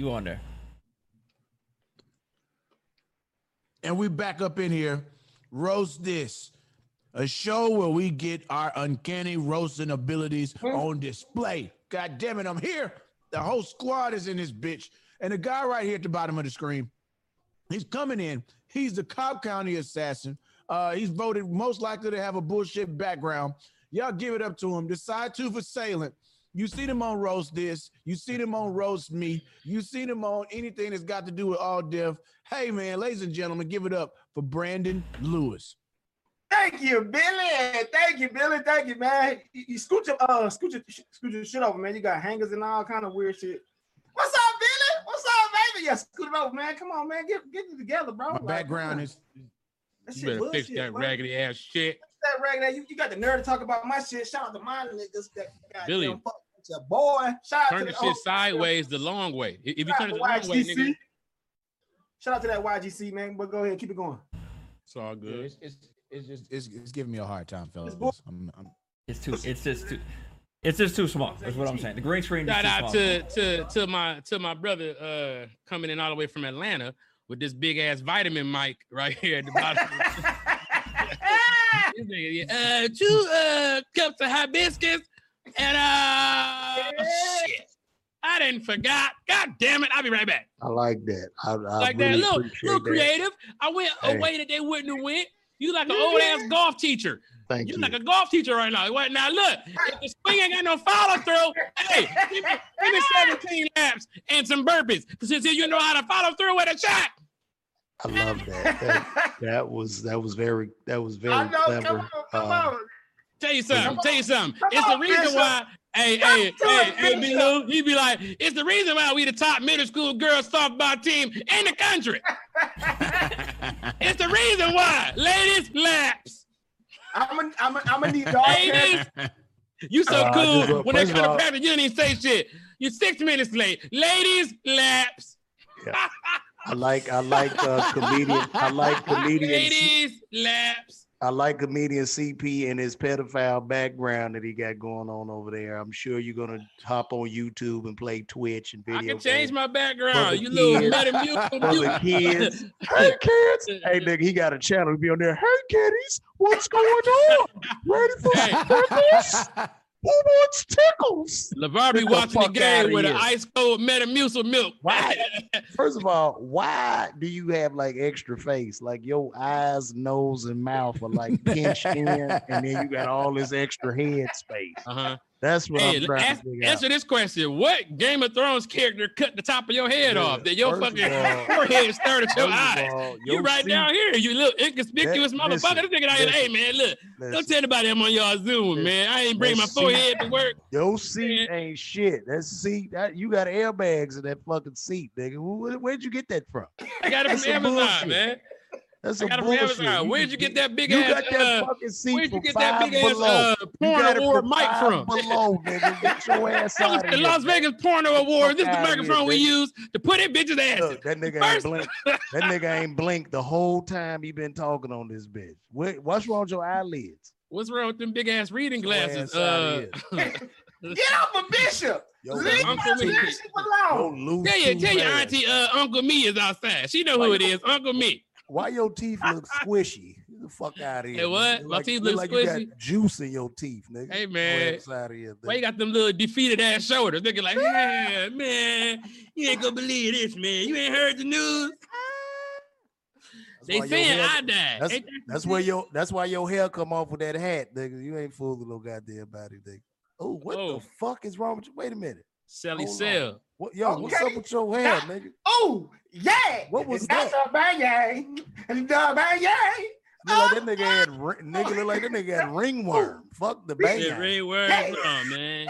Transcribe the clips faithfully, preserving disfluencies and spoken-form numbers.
You on there. And we back up in here. Roast This, a show where we get our uncanny roasting abilities on display. God damn it, I'm here. The whole squad is in this bitch. And the guy right here at the bottom of the screen, he's coming in. He's the Cobb County assassin. Uh, he's voted most likely to have a bullshit background. Y'all give it up to him. The side tooth assailant. You see them on Roast This. You see them on Roast Me. You see them on anything that's got to do with all death. Hey, man, ladies and gentlemen, give it up for Brandon Lewis. Thank you, Billy. Thank you, Billy. Thank you, man. You, you scooch your, uh, scooch your, scooch your shit over, man. You got hangers and all kind of weird shit. What's up, Billy? What's up, baby? Yeah, scoot it over, man. Come on, man. Get, get it together, bro. My like, background is... That you shit better fix shit, that bro. Raggedy ass shit. That raggedy, you, you got the nerve to talk about my shit. Shout out to my niggas. That Billy, fuck with your boy. Shout turn out to the shit old, sideways the long way. If you turn it the long way, nigga. Shout out to that Y G C, man. But go ahead, keep it going. It's all good. Yeah, it's, it's it's just it's, it's giving me a hard time, fellas. It's, I'm, I'm, it's too. It's just too. It's just too small. That's what I'm saying. The green screen. Shout out to to to my to my brother uh, coming in all the way from Atlanta. With this big ass vitamin mic right here at the bottom. uh, two uh, cups of hibiscus and uh oh, shit. I didn't forgot. God damn it! I'll be right back. I like that. I, I like really that. Little, little creative. That. I went hey. away that they wouldn't have went. You like an yeah. old ass golf teacher. Thank you. You like a golf teacher right now. Now look, if the swing ain't got no follow through, hey, give me, give me seventeen laps and some burpees. Since you know how to follow through with a shot. I love that. That, that was that was very that was very I know, clever. Come on, come um, on. Tell you something. Tell you something. It's on, the reason Bishop. why. Hey, come hey, hey, hey, B. Lou. He be like, it's the reason why we the top middle school girls softball team in the country. It's the reason why, ladies, laps. I'm gonna I'm a, I'm a need dog ladies. You so uh, cool just, uh, when they come to practice, you don't even say shit. You're six minutes late, ladies, laps. Yeah. I like I like uh, comedian I like comedian ladies laps. I like comedian C P and his pedophile background that he got going on over there. I'm sure you're gonna hop on YouTube and play Twitch and video. I can change my background. You little meta kids. Hey kids. Hey nigga, he got a channel to be on there. Hey kiddies, what's going on? Ready for this? Who wants tickles? LeVar be watching the, the game with an ice cold Metamucil milk. Why? First of all, why do you have like extra face? Like your eyes, nose, and mouth are like pinched in, and then you got all this extra head space. Uh-huh. That's what hey, I'm trying ask, to figure Answer out. This question. What Game of Thrones character cut the top of your head yeah, off that your fucking all, forehead started your eyes? All, you right seat, down here, you little inconspicuous that, motherfucker. This nigga out here, hey, man, look, listen, don't tell anybody I'm on y'all Zoom, listen, man. I ain't bring my forehead seat, to work. Your seat man. ain't shit. That seat, that, you got airbags in that fucking seat, nigga. Where, where'd you get that from? I got it from Amazon, bullshit. man. That's I got a Where'd you get that big you ass? Got that uh, fucking seat where'd you get that big below. ass uh, porno award mic from? Below, nigga. Get your ass that was the here. Las Vegas Porno Award. This is the microphone here, we use to put in bitches' asses. Look, that nigga First. ain't blink. That nigga ain't blinked the whole time he been talking on this bitch. What, what's wrong with your eyelids? What's wrong with them big ass reading glasses? Uh, get off of Bishop. Yo, Leave Uncle me. Alone. Tell you, tell your auntie, uh, Uncle Me is outside. She know who it is. Uncle Me. Why your teeth look squishy? Get the fuck out of here. Hey, what? You're My like, teeth look like squishy? You got juice in your teeth, nigga. Hey, man. Out of here, Why you got them little defeated-ass shoulders? Nigga like, yeah, man, you ain't gonna believe this, man. You ain't heard the news. That's they saying hair, I died. That's, that's, that's where your that's why your hair come off with that hat, nigga. You ain't fooling no goddamn body, nigga. Oh, what oh. the fuck is wrong with you? Wait a minute. Sally Sell. What, yo, okay. what's up with your hair, nah. nigga? Oh, yeah. What was That's that? That's a bang and the bang oh, That nigga oh. had nigga look like that nigga had ringworm. Fuck the bang. Ringworm, hey. oh, man.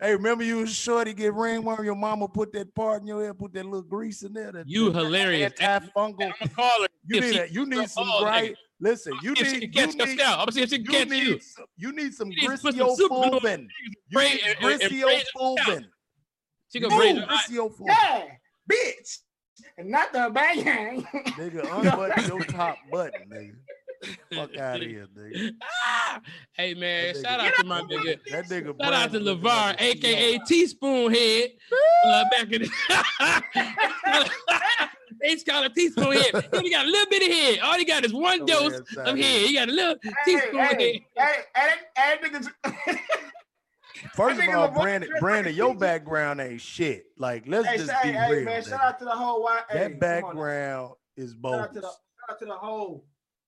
Hey, remember you was shorty get ringworm? Your mama put that part in your hair, put that little grease in there. That, you that, hilarious. That fungal. I'm call her. You need a, you need some bright. Listen, you need, you, catch need, you, catch need you. Some, you need some Grissiofulvin. You need Grissiofulvin. She gonna bring Grissiofulvin. Yeah, bitch. And not the bang. Nigga, unbutton your top button, nigga. Fuck out of here, nigga. Ah! Hey, man, that shout nigga. out to my nigga. That nigga shout Brandon out to LeVar, a k a. Teaspoon Head. Uh, back in the... He's got a teaspoon head. He got a little bit of head. All he got is one dose of head. He got a little hey, teaspoon hey, head. Hey, hey, hey, First of all, Brandon, Brandon, your background ain't shit. Like, let's hey, just hey, be hey, real. Man, shout out to the whole Y. That hey, background is bogus. Shout out, to the, shout out to the whole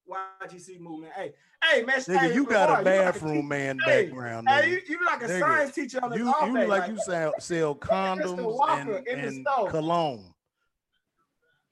Y G C movement. Hey, hey, man, nigga, hey, you got a bathroom like man hey, background. Hey, you, you like a nigga, science teacher on the you, you like, like you sell, sell condoms and, and cologne.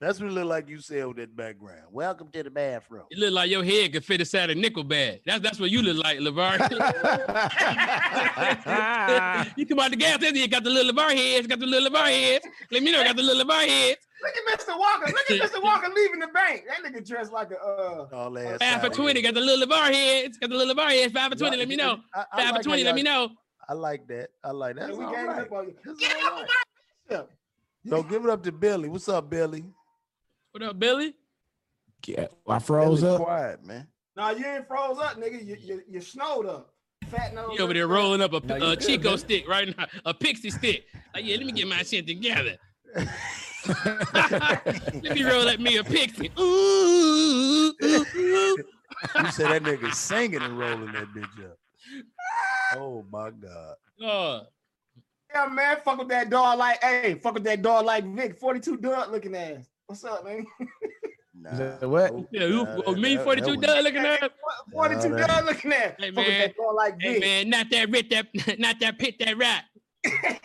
That's what it look like you sell that background. Welcome to the bathroom. It look like your head could fit inside a nickel bag. That's that's what you look like, LeVar. You come out the gas station, you got the little LeVar heads, got the little LeVar heads. Let me know, got the little LeVar heads. Look at Mister Walker. Look at Mister Walker leaving the bank. That nigga dressed like a uh. All ass five for twenty. Got the little LeVar heads. Got the little LeVar heads. Five for twenty. Let me know. I, I five like for twenty. Let me know. I like that. I like that. We gave up on you. Get up on my ship. So give it up to Billy. What's up, Billy? What up, Billy? Yeah, I froze Billy up. Quiet, man. Nah, you ain't froze up, nigga. You you, you snowed up. Fat nose. You over there rolling up a, no, a, a good, Chico man. stick right now, a pixie stick. Like, yeah, let me get my shit together. Let me roll at me a pixie. Ooh, ooh, ooh. You said that nigga singing and rolling that bitch up. Oh my God. God. Yeah, man, fuck with that dog like, hey, fuck with that dog like Vic, forty-two dog looking ass. What's up, man? Nah, what? Yeah, who, nah, oh, me, forty-two dog looking ass. forty-two nah, dog looking ass. Hey, fuck man. With that dog like Vic. Hey, man, not that rip, that not that pit, that rat. Not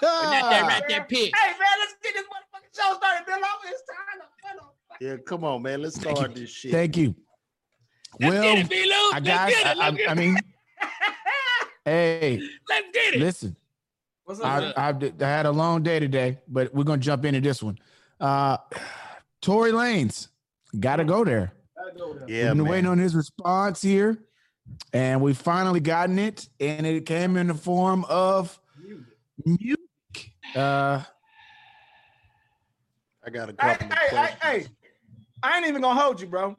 that rat, that pit. Hey, man, let's get this motherfucking show started, Bill. It's time to fuck up. Yeah, come on, man, let's start Thank this shit. Thank you. Let's well, get it, B-Lou. I got. Let's get it. Let's I, get I, I mean. Hey, let's get it. Listen, what's up, I, I, I had a long day today, but we're gonna jump into this one. Uh, Tory Lanez, gotta go there. Gotta go there. Yeah, we've been man. waiting on his response here, and we finally gotten it, and it came in the form of music. Uh, I got a couple. Hey, hey, hey, hey, I ain't even gonna hold you, bro.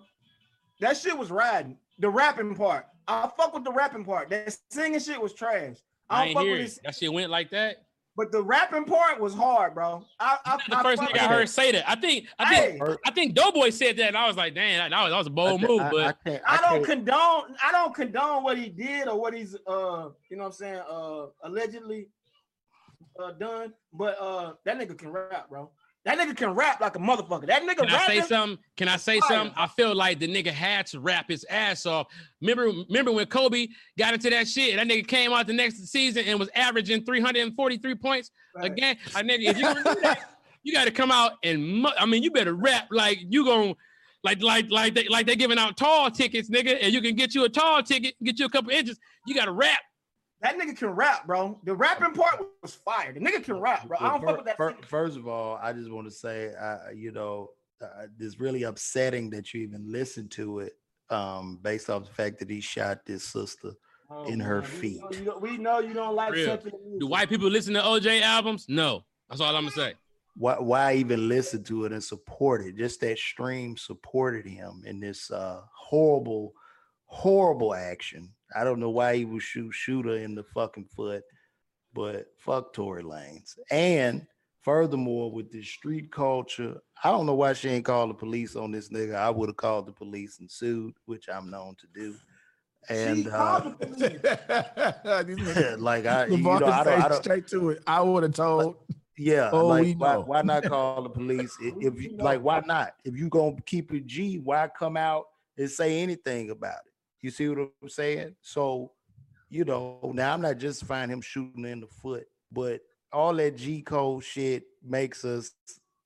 That shit was riding the rapping part. I fuck with the rapping part. That singing shit was trash. I, I ain't fuck hear with this. That shit went like that. But the rapping part was hard, bro. I, I the I first nigga I heard say that. I think I think hey. I think Doughboy said that, and I was like, damn, that was, that was a bold I, move. I, but I, I, I, I don't condone. I don't condone what he did or what he's uh, you know, what I'm saying, uh, allegedly uh, done. But uh, that nigga can rap, bro. That nigga can rap like a motherfucker. That nigga. Can I say something? Can I say something? I feel like the nigga had to rap his ass off. Remember, remember when Kobe got into that shit? That nigga came out the next season and was averaging three hundred forty-three points a game. I nigga, if you gonna do that, you got to come out and mu- I mean, you better rap like you gonna like like like they like they giving out tall tickets, nigga. And you can get you a tall ticket, get you a couple inches. You got to rap. That nigga can rap, bro. The rapping part was fire. The nigga can rap, bro. I don't first, fuck with that. First, first of all, I just want to say, uh, you know, uh, it's really upsetting that you even listen to it, um, based off the fact that he shot this sister oh, in her man. feet. We know, we know you don't like Real. something. Do white people listen to O J albums? No. That's all I'm gonna say. Why, why even listen to it and support it? Just that stream supported him in this uh, horrible, horrible action. I don't know why he would shoot shooter in the fucking foot, but fuck Tory Lanez. And furthermore, with this street culture, I don't know why she ain't called the police on this nigga. I would have called the police and sued, which I'm known to do. And uh, like I, you know, I don't, I don't, straight to it. I would have told. Like, yeah, oh, like why, why not call the police? If, if you like, why not? If you gonna keep it G, why come out and say anything about it? You see what I'm saying? So, you know, now I'm not justifying him shooting in the foot, but all that G code shit makes us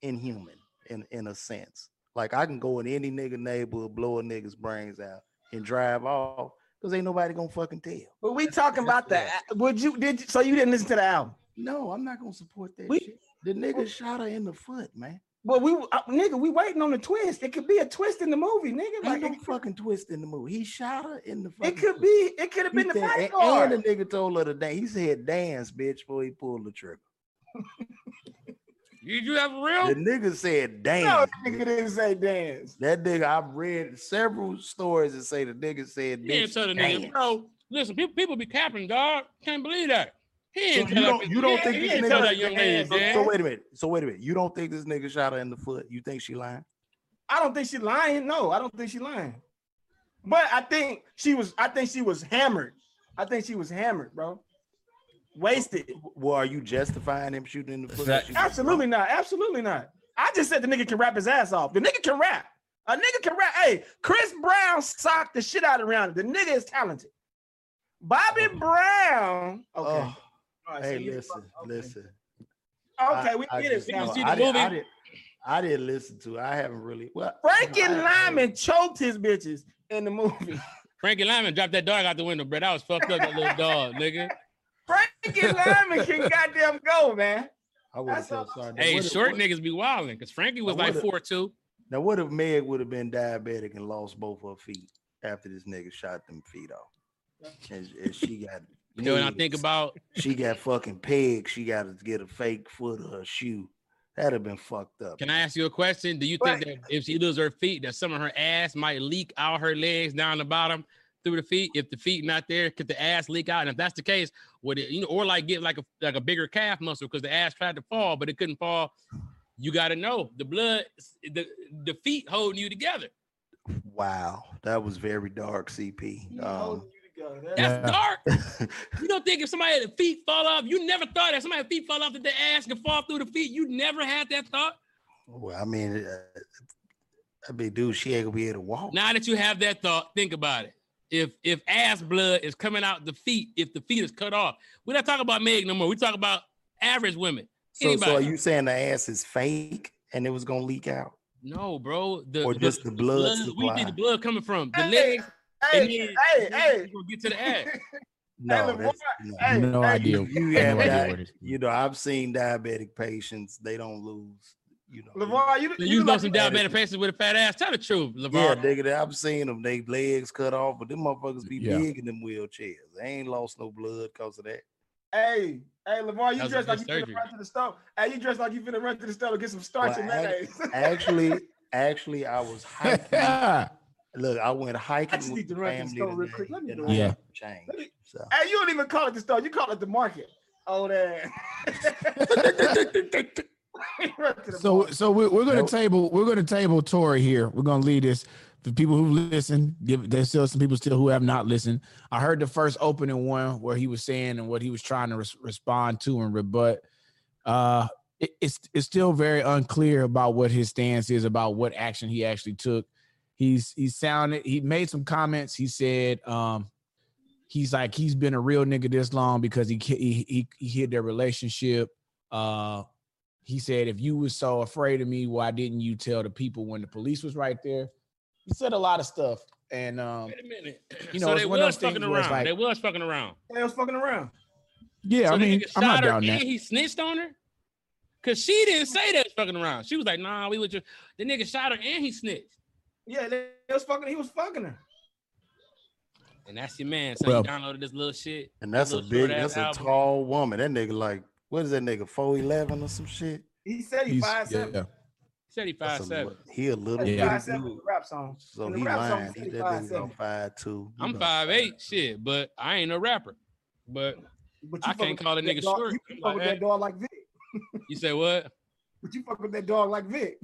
inhuman in, in a sense. Like, I can go in any nigga neighborhood, blow a nigga's brains out and drive off because ain't nobody gonna fucking tell. But we talking about that. Would you, did you, so you didn't listen to the album? No, I'm not gonna support that we, shit. The nigga we, shot her in the foot, man. Well, we uh, nigga, we waiting on the twist. It could be a twist in the movie, nigga. Like, ain't no fucking twist in the movie. He shot her in the fucking. It could be. It could have been the bodyguard. And the nigga told her to dance. He said, "Dance, bitch," before he pulled the trigger. Did you have a real? The nigga said dance. No, the nigga didn't say dance. That nigga, I've read several stories that say the nigga said yeah, so the dance. Nigga, bro, listen, people, people be capping, dog. Can't believe that. He so you don't, you don't think this nigga that young man, so, so wait a minute. So wait a minute. You don't think this nigga shot her in the foot? You think she lying? I don't think she lying. No, I don't think she lying. But I think she was. I think she was hammered. I think she was hammered, bro. Wasted. Well, are you justifying him shooting in the foot? That, absolutely not. Absolutely not. I just said the nigga can rap his ass off. The nigga can rap. A nigga can rap. Hey, Chris Brown socked the shit out around him. The nigga is talented. Bobby oh. Brown. Okay. Oh. Right, hey, so listen, okay. listen. Okay, I, we I get it. No, see the I, movie? Did, I, did, I didn't listen to it. I haven't really. Well, Frankie Lymon choked his bitches in the movie. Frankie Lymon dropped that dog out the window, bro. That was fucked up, that little dog, nigga. Frankie Lymon can goddamn go, man. I would have felt sorry. Hey, would've, short would've, niggas be wilding because Frankie was like four two. Now, what if Meg would have been diabetic and lost both her feet after this nigga shot them feet off? And, and she got, you know what I think about? She got fucking pegs. She got to get a fake foot or a shoe. That'd have been fucked up. Can I ask you a question? Do you think right. that if she loses her feet, that some of her ass might leak out her legs down the bottom? Through the feet, if the feet not there, could the ass leak out? And if that's the case, would it, you know, or like get like a like a bigger calf muscle because the ass tried to fall, but it couldn't fall. You gotta know the blood, the, the feet holding you together. Wow, that was very dark, C P. Um, that's dark. You don't think if somebody had the feet fall off, you never thought that somebody's feet fall off that the ass could fall through the feet. You never had that thought. Well, I mean, uh, I mean, dude, she ain't gonna be able to walk. Now that you have that thought, think about it. If if ass blood is coming out the feet, if the feet is cut off, we're not talking about Meg no more. We talk about average women. So, so are you saying the ass is fake and it was gonna leak out? No, bro. The, or the, just the, the blood. Where do you think the blood coming from? The hey, legs. Hey, and then, hey, and then hey. Gonna get to the ass. No, that's, no, hey, no hey, idea. You, have no idea what it is. You know, I've seen diabetic patients. They don't lose. You know, LeVar, you, so you, you know some diabetic patients with a fat ass. Tell the truth, LeVar. Yeah, nigga, I've seen them. They legs cut off, but them motherfuckers be yeah. big in them wheelchairs. They ain't lost no blood because of that. Hey, hey, LeVar, you dressed like you finna run to the store. Hey, you dressed like you finna run to the store to get some starch well, and mayonnaise. Actually, actually, I was hiking. Look, I went hiking. I just need to run to the store real quick. Let me do yeah. change. Me, so. Hey, you don't even call it the store. You call it the market. Oh, that. so so we're, we're gonna table we're gonna table Tory here. We're gonna leave this for people who listen. Give there's still some people still who have not listened. I heard the first opening one where he was saying and what he was trying to res- respond to and rebut. Uh, it, it's it's still very unclear about what his stance is about what action he actually took. He's he sounded he made some comments. He said um, he's like he's been a real nigga this long because he he he, he hid their relationship. Uh, He said, if you was so afraid of me, why didn't you tell the people when the police was right there? He said a lot of stuff. And, um, wait a minute. You know, so they was fucking around. Like, they was fucking around. They was fucking around. Yeah, so I mean, I'm not down that. He snitched on her? Because she didn't say that fucking around. She was like, nah, we would just, the nigga shot her and he snitched. Yeah, they was fucking, he was fucking her. And that's your man. So well, he downloaded this little shit. And that's a big, that's a album. Tall woman. That nigga like, what is that nigga, four eleven or some shit? He said he five seven. Yeah. He said he five seven. He a little bit. Yeah. Rap song. So he lying. He that nigga five two. I'm five eight, shit, but I ain't a rapper. But, but I can't call a nigga dog, short. You fuck like with that. that dog like Vic. You say what? But you fuck with that dog like Vic.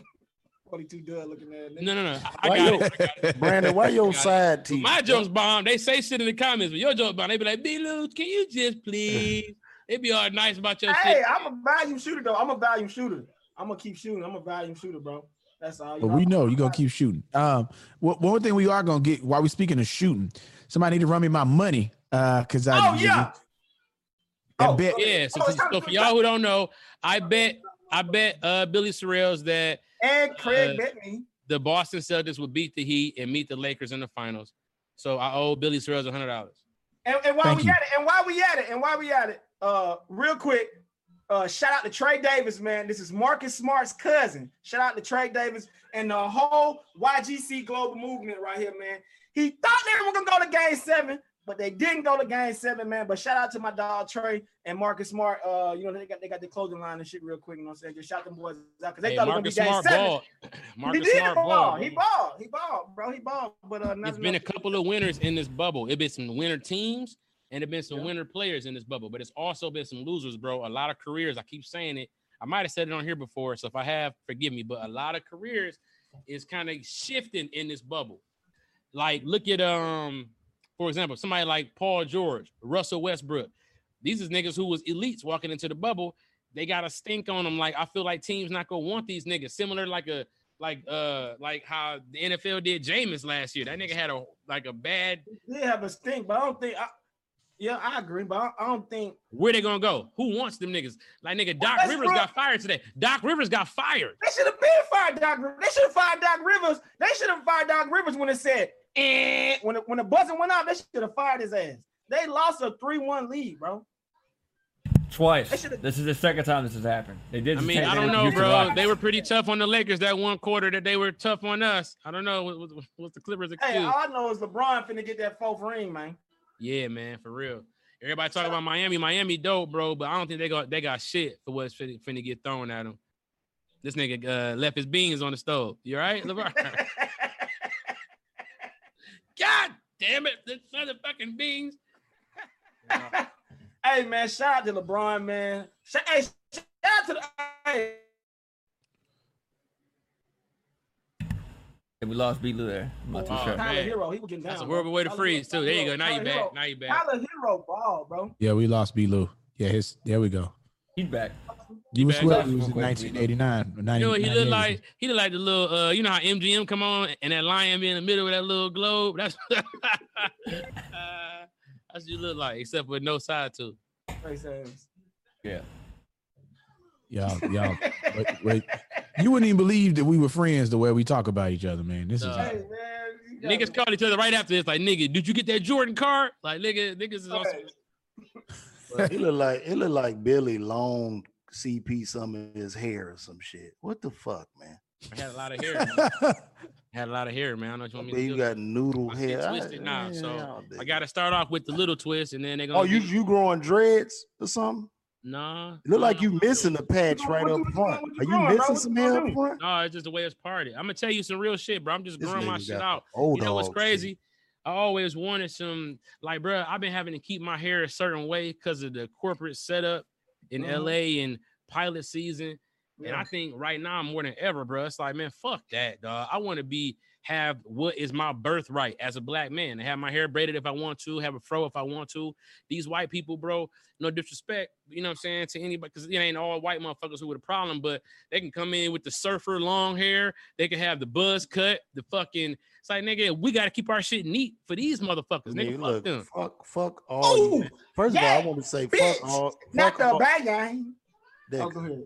forty-two dud looking at that nigga. No, no, no. I, I, got, your, it. I got it. Brandon, why your side teeth? My jokes bomb. They say shit in the comments, but your jokes bomb. They be like, B-Lou, can you just please? It be all nice about your hey, shit. Hey, I'm a volume shooter, though. I'm a volume shooter. I'm going to keep shooting. I'm a volume shooter, bro. That's all. You but know, we know you're going to keep shooting. Um, well, one thing we are going to get while we're speaking of shooting, somebody need to run me my money. Uh, cause I. Oh, yeah. I oh, bet. Yeah. So, oh, so, so for y'all who don't know, I bet I bet uh, Billy Sorrells that. And Craig uh, bet me. The Boston Celtics will beat the Heat and meet the Lakers in the finals. So I owe Billy Sorrells one hundred dollars. And, and, while we at it, and while we at it, and while we at it, Uh, real quick, uh, shout out to Trey Davis, man. This is Marcus Smart's cousin. Shout out to Trey Davis and the whole Y G C Global movement right here, man. He thought they were gonna go to Game Seven. but they didn't go to game seven, man. But shout out to my dog Trey and Marcus Smart. Uh, you know, they got they got the clothing line and shit real quick. You know what I'm saying? Just shout them boys out because they hey, thought Marcus it was gonna be game Smart seven. Marcus he did Smart ball. ball. He balled. He balled, bro. He balled. But uh, it's been a couple of winners in this bubble. It's been some winner teams and it's been some yeah. winner players in this bubble. But it's also been some losers, bro. A lot of careers. I keep saying it. I might have said it on here before, so if I have, forgive me. But a lot of careers is kind of shifting in this bubble. Like, look at, um, for example, somebody like Paul George, Russell Westbrook. These is niggas who was elites walking into the bubble. They got a stink on them. Like, I feel like teams not gonna want these niggas. Similar like a like uh like how the N F L did Jameis last year. That nigga had a like a bad. They have a stink, but I don't think. I... Yeah, I agree, but I don't, I don't think where they gonna go. Who wants them niggas? Like nigga, Doc oh, Rivers real. got fired today. Doc Rivers got fired. They should have been fired, Doc Rivers. They should have fired Doc Rivers. They should have fired Doc Rivers when it said eh. when it, when the buzzer went out. They should have fired his ass. They lost a three one lead, bro. Twice. This is the second time this has happened. They did. I mean, I don't know, bro. Rockets. They were pretty tough on the Lakers that one quarter. That they were tough on us. I don't know what, what, what the Clippers. Excuse. Hey, all I know is LeBron finna get that fourth ring, man. Yeah, man, for real. Everybody talking about Miami. Miami dope, bro, but I don't think they got they got shit for what's finna, finna get thrown at them. This nigga uh, left his beans on the stove. You all right, LeVar? God damn it, this motherfucking beans. Wow. Hey, man, shout out to LeBron, man. Shout, hey, shout out to the... Hey. We lost B. Lou there. I'm not too oh, sure. Tyler Hero, he was getting down. That's a horrible way to Tyler freeze, Hero, too. There you go. Now you back. Now you back. Tyler Hero ball, bro. Yeah, we lost B. Lou. Yeah, his. There we go. He's back. You was well. He was in nineteen eighty-nine. You know what he looked like? He looked like the little. Uh, you know how M G M come on and that lion be in the middle with that little globe. That's uh, that's what you look like, except with no side to. Yeah. Y'all, y'all, wait, wait. You wouldn't even believe that we were friends the way we talk about each other, man. This uh, is hey, man, niggas called each other right after this. Like, nigga, did you get that Jordan card? Like, nigga, niggas is awesome. Well, it look like it look like Billy long C P some of his hair or some shit. What the fuck, man? I had a lot of hair. had a lot of hair, man. I know what you want me to do. You got noodle I hair. Twisted I, now, man, so I got to start off with the little twist, and then they gonna. Oh, you you growing dreads or something? Nah, it look nah, like you missing a patch right up front. Are you missing some hair up front? No, it's just the way it's parted. I'm gonna tell you some real shit, bro. I'm just growing my shit out. You know what's crazy? Shit. I always wanted some, like, bro. I've been having to keep my hair a certain way because of the corporate setup in mm. L A and pilot season. Yeah. And I think right now more than ever, bro. It's like, man, fuck that, dog. I want to be have what is my birthright as a black man. I have my hair braided if I want to, have a fro if I want to. These white people, bro, no disrespect, you know what I'm saying, to anybody, because it ain't all white motherfuckers who with a problem, but they can come in with the surfer long hair. They can have the buzz cut, the fucking, it's like, nigga, we got to keep our shit neat for these mototherfuckers. Nigga, nigga fuck look, them. Fuck, fuck all. Ooh, you, First yeah, of all, I want to say bitch, fuck all. Fuck not the bad guy. Oh, go ahead.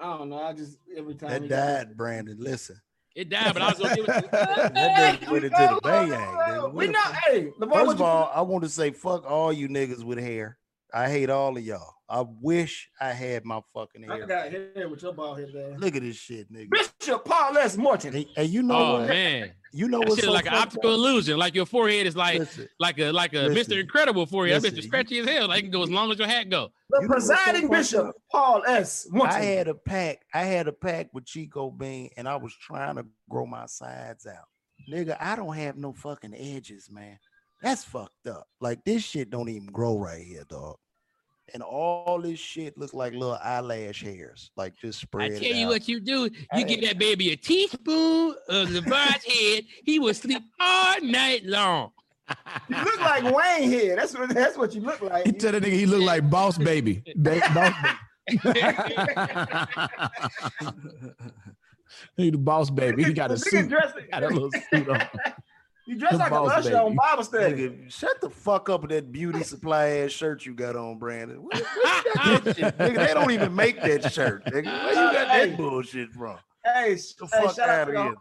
I don't know. I just, every time. That died, goes, Brandon. Listen. It died, but I was gonna give it to the bang. We know. Hey, first of all, I want to say fuck all you niggas with hair. I hate all of y'all. I wish I had my fucking hair. I got hair with your bald head, man. Look at this shit, nigga. Bishop Paul S. Morton. And, and you know oh, what? Man. You know that what's shit so like an optical illusion. Like your forehead is like listen, like a like a listen, Mister Incredible forehead. That bitch is stretchy as hell. Like it can go as long as your hat go. The presiding bishop, up? Paul S. Morton. I had a pack. I had a pack with Chico Bean, and I was trying to grow my sides out. Nigga, I don't have no fucking edges, man. That's fucked up. Like this shit don't even grow right here, dog. And all this shit looks like little eyelash hairs, like just spread. I tell you out. What you do, you I give that baby a teaspoon of LeVar's head. He will sleep all night long. You look like Wayne here. That's what that's what you look like. He tell that nigga he look like Boss Baby. ba- boss baby. He the Boss Baby. He got a suit. He got a little suit on. You dress like a usher on Bible study. Nigga, shut the fuck up with that beauty supply ass shirt you got on, Brandon. Where, where you got that nigga, they don't even make that shirt. Nigga. Where you got that bullshit from? Hey, get the hey, fuck out of here,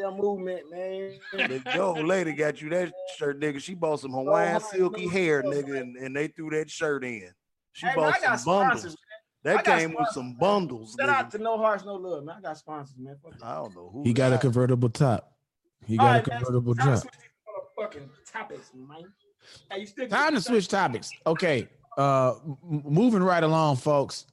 nigga. Movement, man. The old lady got you that shirt, nigga. She bought some Hawaiian oh, silky hair, nigga, and, and they threw that shirt in. She hey, bought man, some bundles. That came sponsors, with some bundles. Shout nigga. Out to No Hearts, No Love, man. I got sponsors, man. I don't know who. He got a convertible top. He got right, a convertible man. Drop. Fucking topics, man. Time to switch topics. Okay, uh, moving right along, folks.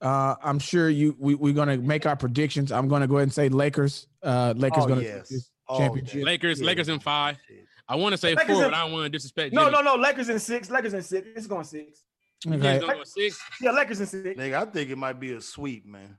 Uh, I'm sure you we, we're gonna make our predictions. I'm gonna go ahead and say Lakers. Uh, Lakers oh, gonna yes. this oh, championship. Man. Lakers, yeah. Lakers in five. I want to say Lakers four, in, but I don't want to disrespect. No, Jimmy. no, no. Lakers in six. Lakers in six. It's going six. Okay. Going Lakers, six. Yeah, Lakers in six. Nigga, I think it might be a sweep, man.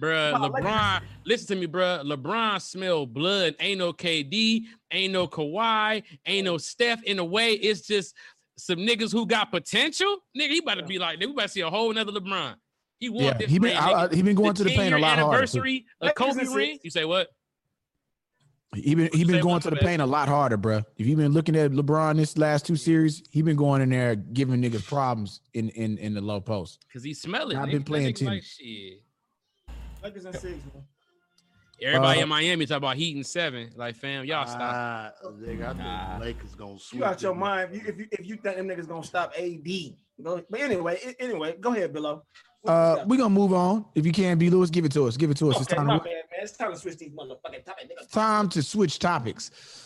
Bruh, wow, LeBron, listen to me, bruh. LeBron smell blood. Ain't no K D, ain't no Kawhi, ain't no Steph. In a way, it's just some niggas who got potential. Nigga, he about to be like, nigga, we about to see a whole nother LeBron. He wore yeah, this he been, ring, I, I, he been going the to the paint a lot harder. Anniversary of Kobe ring. You say what? He been he been going to the paint a lot harder, bro. If you've been looking at LeBron this last two series, he been going in there giving niggas problems in in, in the low post. Cause he smelling. I've been playing tennis. Lakers in six, man. Everybody uh, in Miami talk about Heat in seven. Like, fam, y'all stop. Uh, nigga, I think nah. Lakers gonna sweep. You out your mind if you, if you if you think them niggas gonna stop A D. But anyway, anyway, go ahead, Billo. Uh, we're gonna move on. If you can, B. Lewis, give it to us. Give it to us. Okay, it's time to bad, man. It's time to switch these motherfucking topics. Nigga. Time to switch topics.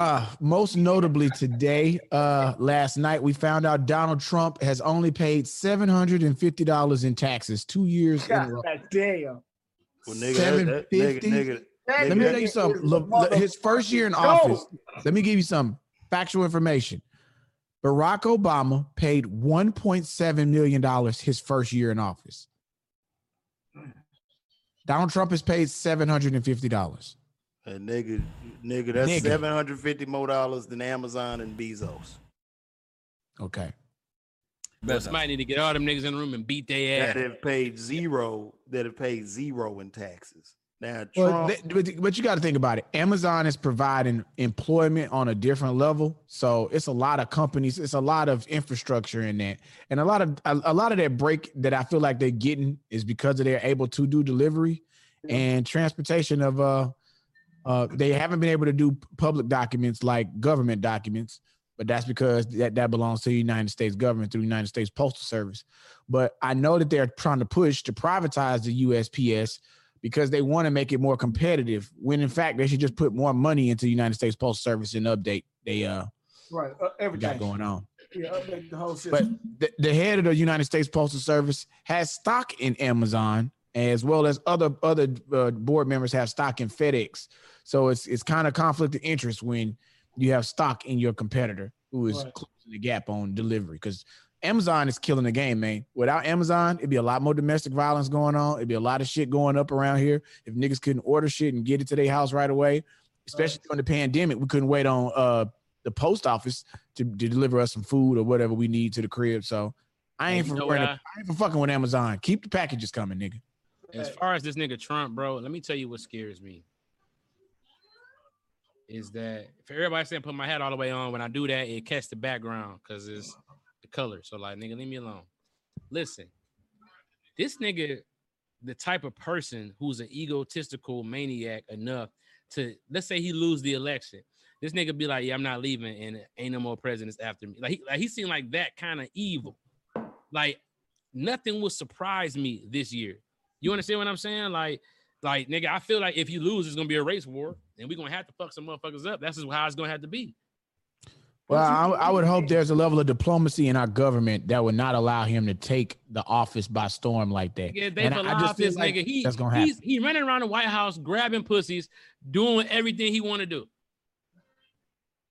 Uh, most notably today, uh, last night, we found out Donald Trump has only paid seven hundred fifty dollars in taxes two years God, in a row. God damn. Well, nigga, seven hundred fifty dollars? That, nigga, nigga, let nigga, me tell you something. Le, Le, his first year in office, no. let me give you some factual information. Barack Obama paid one point seven million dollars his first year in office. Donald Trump has paid seven hundred fifty dollars. Hey, nigga, nigga, that's nigga. seven hundred fifty more dollars than Amazon and Bezos. Okay. But somebody need to get all them niggas in the room and beat their ass. That have paid zero, that have paid zero in taxes. Now, Trump, but, they, but you got to think about it. Amazon is providing employment on a different level, so it's a lot of companies. It's a lot of infrastructure in that, and a lot of a, a lot of that break that I feel like they're getting is because of they're able to do delivery and transportation of. Uh, uh, they haven't been able to do public documents like government documents, but that's because that that belongs to the United States government through the United States Postal Service. But I know that they're trying to push to privatize the U S P S. Because they want to make it more competitive, when in fact they should just put more money into the United States Postal Service and update they uh right uh, everything got going on. Yeah, update the whole system. But the, the head of the United States Postal Service has stock in Amazon, as well as other other uh, board members have stock in FedEx. So it's it's kind of conflict of interest when you have stock in your competitor who is right. closing the gap on delivery, because Amazon is killing the game, man. Without Amazon, it'd be a lot more domestic violence going on. It'd be a lot of shit going up around here. If niggas couldn't order shit and get it to their house right away, especially during the pandemic, we couldn't wait on uh, the post office to, to deliver us some food or whatever we need to the crib. So I ain't, for, I, I ain't for fucking with Amazon. Keep the packages coming, nigga. As far as this nigga Trump, bro, let me tell you what scares me. Is that if everybody's saying put my hat all the way on, when I do that, it catch the background because it's the color. So like, nigga, leave me alone. Listen, this nigga, the type of person who's an egotistical maniac enough to, let's say he lose the election. This nigga be like, yeah, I'm not leaving and ain't no more presidents after me. Like he, like he seemed like that kind of evil. Like nothing will surprise me this year. You understand what I'm saying? Like, like nigga, I feel like if you lose, it's going to be a race war and we're going to have to fuck some motherfuckers up. That's just how it's going to have to be. Well, I, I would hope there's a level of diplomacy in our government that would not allow him to take the office by storm like that. Yeah, they allow this like nigga. He, that's gonna he's, happen. He running around the White House grabbing pussies, doing everything he want to do.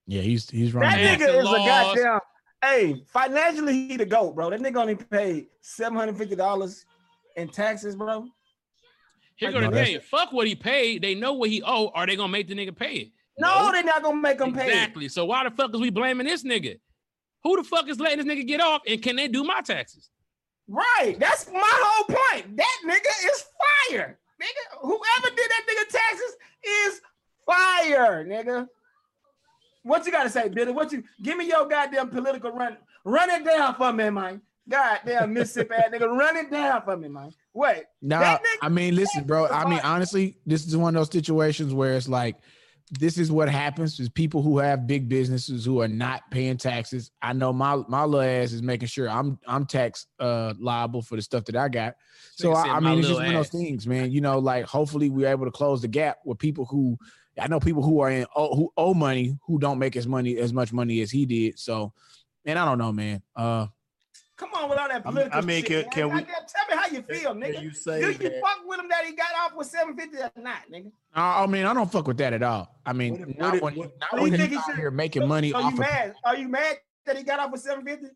Yeah, he's he's running. That nigga is laws. a goddamn. Hey, financially he the GOAT, bro. That nigga only paid seven hundred fifty dollars in taxes, bro. Here go the thing. Fuck what he paid. They know what he owe. Are they gonna make the nigga pay it? No, no, they're not gonna make them pay. Exactly. So why the fuck is we blaming this nigga? Who the fuck is letting this nigga get off? And can they do my taxes? Right. That's my whole point. That nigga is fire, nigga. Whoever did that nigga taxes is fire, nigga. What you gotta say, Billy? What you give me your goddamn political run? Run it down for me, man. Goddamn Mississippi ass nigga, run it down for me, man. Wait. No, nah, I mean, listen, bro. I mean, honestly, this is one of those situations where it's like. This is what happens is people who have big businesses who are not paying taxes. I know my, my little ass is making sure I'm, I'm tax uh, liable for the stuff that I got. So, I, I mean, it's just ass. one of those things, man, you know, like hopefully we're able to close the gap with people who I know people who are in who owe money who don't make as money as much money as he did. So, man, I don't know, man. Uh, Come on, with all that political I mean, shit. Can, can we, tell me how you feel, nigga. You say Do you that, fuck with him that he got off with seven fifty or not, nigga? I mean, I don't fuck with that at all. I mean, what if, not what, when, what, not what when he's he out here making money off of... Mad? Are you mad that he got off with seven fifty?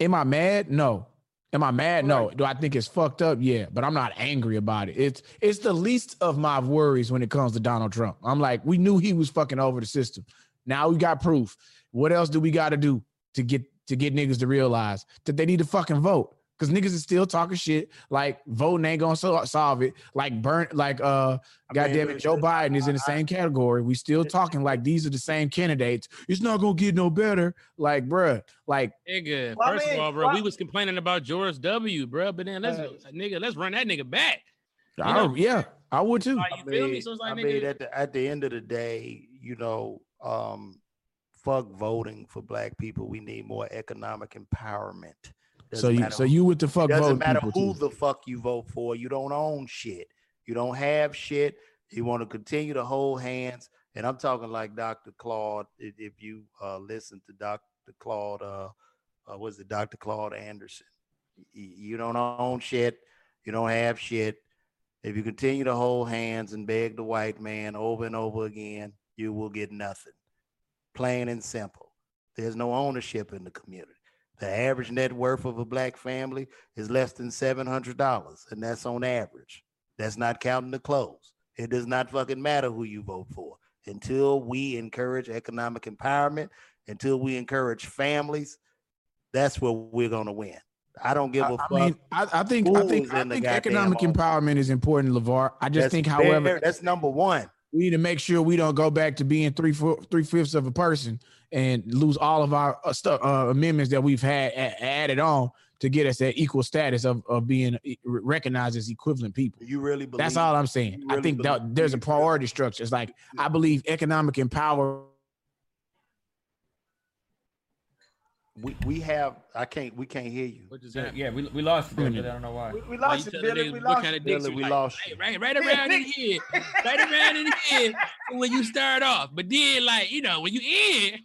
Am I mad? No. Am I mad? No. Right. Do I think it's fucked up? Yeah, but I'm not angry about it. It's, it's the least of my worries when it comes to Donald Trump. I'm like, we knew he was fucking over the system. Now we got proof. What else do we got to do to get... to get niggas to realize that they need to fucking vote? Cause niggas is still talking shit like voting ain't gonna so- solve it. Like burn, like uh, I goddamn mean, it, Joe Biden is in the same category. We still talking like these are the same candidates. It's not gonna get no better. Like, bruh, like nigga. Well, first I mean, of all, bro, well, we was complaining about George W. Bro, but then let's uh, nigga, let's run that nigga back. I, yeah, I would too. I you mean, feel me? So it's like, I nigga, mean, at the at the end of the day, you know, um. fuck voting for black people. We need more economic empowerment. Doesn't so you, so you with the fuck vote? Doesn't matter who the fuck you vote for. You don't own shit. You don't have shit. You want to continue to hold hands. And I'm talking like Doctor Claude. If you uh, listen to Doctor Claude, uh, uh, was it Doctor Claude Anderson? You don't own shit. You don't have shit. If you continue to hold hands and beg the white man over and over again, you will get nothing. Plain and simple. There's no ownership in the community. The average net worth of a black family is less than seven hundred dollars, and that's on average. That's not counting the clothes. It does not fucking matter who you vote for. Until we encourage economic empowerment, until we encourage families, that's where we're going to win. I don't give a I fuck. Mean, I, I think, I think, I think economic empowerment is important, LeVar. I just that's think, fair, however... That's number one. We need to make sure we don't go back to being three four, three-fifths of a person and lose all of our uh, stu- uh, amendments that we've had a- added on to get us that equal status of, of being e- recognized as equivalent people. You really believe? That's all I'm saying. Really I think that there's a priority structure. It's like, I believe economic empowerment. We we have I can't we can't hear you. What is that? Yeah, we we lost you. Mm-hmm. I don't know why. We, we lost you, Billy. We lost you. Billy, we lost you. Right, right around in here, right around in here when you start off, but then like you know when you end.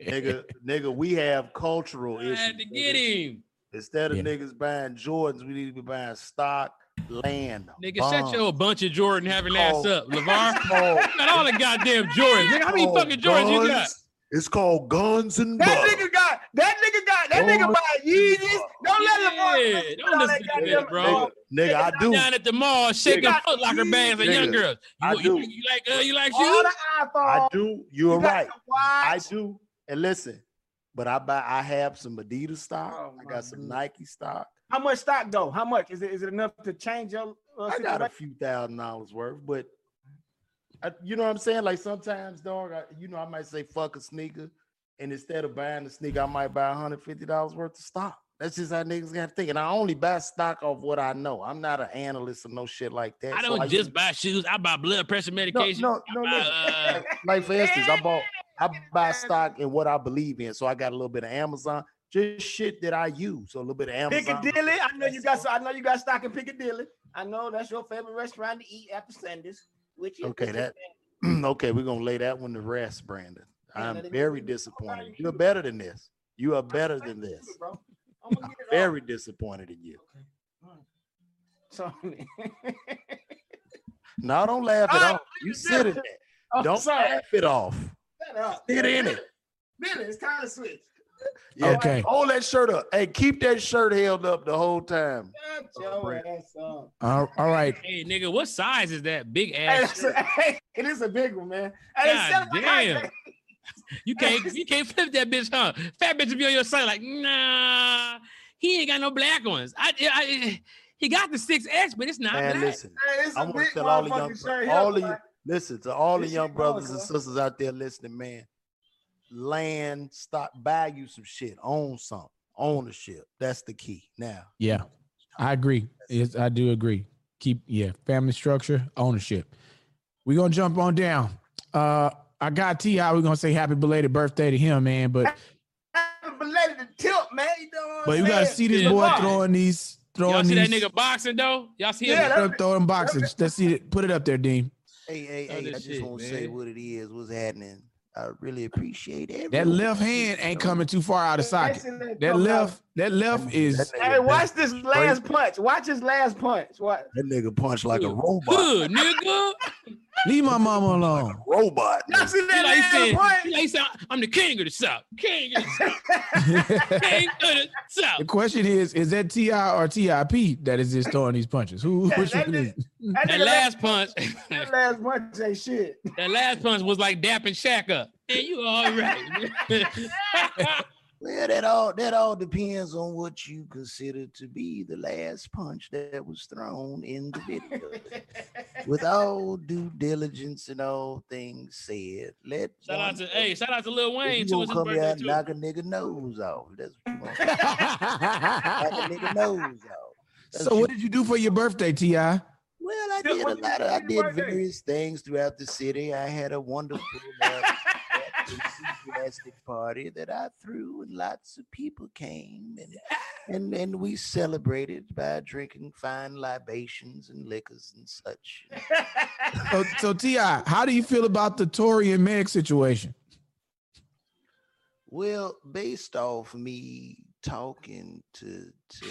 nigga, nigga, we have cultural I issues. I had to get niggas. him. Instead of yeah. niggas buying Jordans, we need to be buying stock, land. Nigga, bombs. Shut your bunch of Jordan having ass up, LeVar. Not all the goddamn Jordans. Nigga, how many fucking Jordans guns. you got? It's called guns and butter. That nigga got, that nigga got, that guns nigga buy Yeezys. Don't yeah, let him Don't listen to this, bro. Nigga, nigga, I do. Down at the mall, shaking Foot Locker bags at young girls. You, I do. You, you like, uh, you like shoes? I do. You're you right. I do. And listen, but I buy, I have some Adidas stock. Oh, I got some God. Nike stock. How much stock though? How much is it? Is it enough to change your? Uh, I got a few thousand dollars worth, but. I, you know what I'm saying? Like sometimes, dog, I, you know, I might say fuck a sneaker, and instead of buying a sneaker, I might buy one hundred fifty dollars worth of stock. That's just how niggas got to think. And I only buy stock off what I know. I'm not an analyst or no shit like that. I don't so just I, buy shoes. I buy blood pressure medication. No, no, no. Buy, uh... like, like for instance, I bought, I buy stock in what I believe in. So I got a little bit of Amazon, just shit that I use. So a little bit of Amazon. Piccadilly. I know you got. So I know you got stock in Piccadilly. I know that's your favorite restaurant to eat after Sanders. Which okay, is that okay. We're gonna lay that one to rest, Brandon. I'm very disappointed. You're better than this. You are better than this. I'm very disappointed in you. Sorry. No, don't laugh it off. You sit in it. Don't laugh it off. Sit in it. Billy, it's time to switch. Yeah, okay. Hold that shirt up. Hey, keep that shirt held up the whole time. Shut your ass up. All right. Hey, nigga, what size is that big ass? Hey, a, hey, it is a big one, man. Hey, God damn. You can't, you can't flip that bitch, huh? Fat bitch will be on your side like, nah, he ain't got no black ones. I, I, he got the six X, but it's not man, black. Listen, hey, it's I want to tell all the young, shirt, all the, listen to all this the young brothers goes, and sisters out there listening, man. Land, stop, buy you some shit, own something, ownership. That's the key. Now, yeah, I agree. It's, I do agree. Keep, yeah, family structure, ownership. We're gonna jump on down. Uh, I got T I. We're gonna say happy belated birthday to him, man. But happy belated tilt, man. You know what but you gotta see this boy throwing these, throwing Y'all see these, that nigga boxing though. Y'all see yeah, him throwing boxing. Let's see it. Put it up there, Dean. Hey, hey, hey, I just shit, want to say what it is, what's happening. I really appreciate it. That left hand ain't coming too far out of socket. That left, that left is. Hey, watch this last punch. Watch his last punch. What? That nigga punched like a robot. Good nigga. Leave my mama alone. Robot. Now see that last punch. He said, "I'm the king of the South. King of the South. King of the South." The question is, is that T I or T I P that is just throwing these punches? Who? Which one is? That, that last punch. That last punch ain't shit. That last punch was like dapping Shaq up. Hey, you all right? Well, that all that all depends on what you consider to be the last punch that was thrown in the video. With all due diligence and all things said, let shout one, out to hey, shout out to Lil Wayne. You gonna come here and knock a nigga nose off? That's what you want. Knock a nigga nose off. That's so, what, what did you do for your birthday, T I? Well, I did a lot of, I did various things throughout the city. I had a wonderful, uh, enthusiastic party that I threw, and lots of people came, and and and we celebrated by drinking fine libations and liquors and such. So, so T I, how do you feel about the Tory and Meg situation? Well, based off me talking to to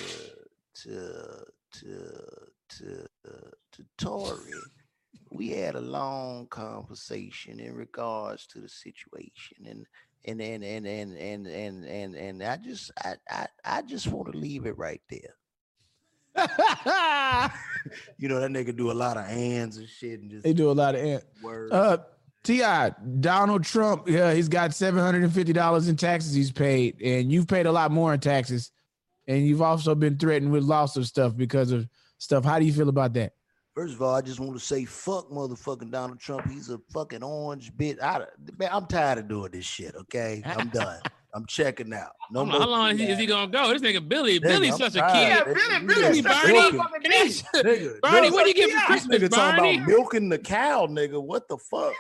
to to. To, uh, to Tory, we had a long conversation in regards to the situation, and and and and and and and and, and I just I, I I just want to leave it right there. You know that nigga do a lot of hands and shit, and just they do a lot of hands. Uh, T I, Donald Trump, yeah, he's got seven hundred and fifty dollars in taxes he's paid, and you've paid a lot more in taxes, and you've also been threatened with loss of stuff because of. Stuff. How do you feel about that? First of all, I just want to say, fuck motherfucking Donald Trump. He's a fucking orange bitch. I, man, I'm tired of doing this shit, okay? I'm done. I'm checking out. No more. How long is he, is he going to go? This nigga Billy. Man, Billy's I'm such tired. a kid. Yeah, Billy, Billy, Billy, Billy Bernie. Bernie, what do you get for Christmas, nigga Bernie? Talking about milking the cow, nigga. What the fuck?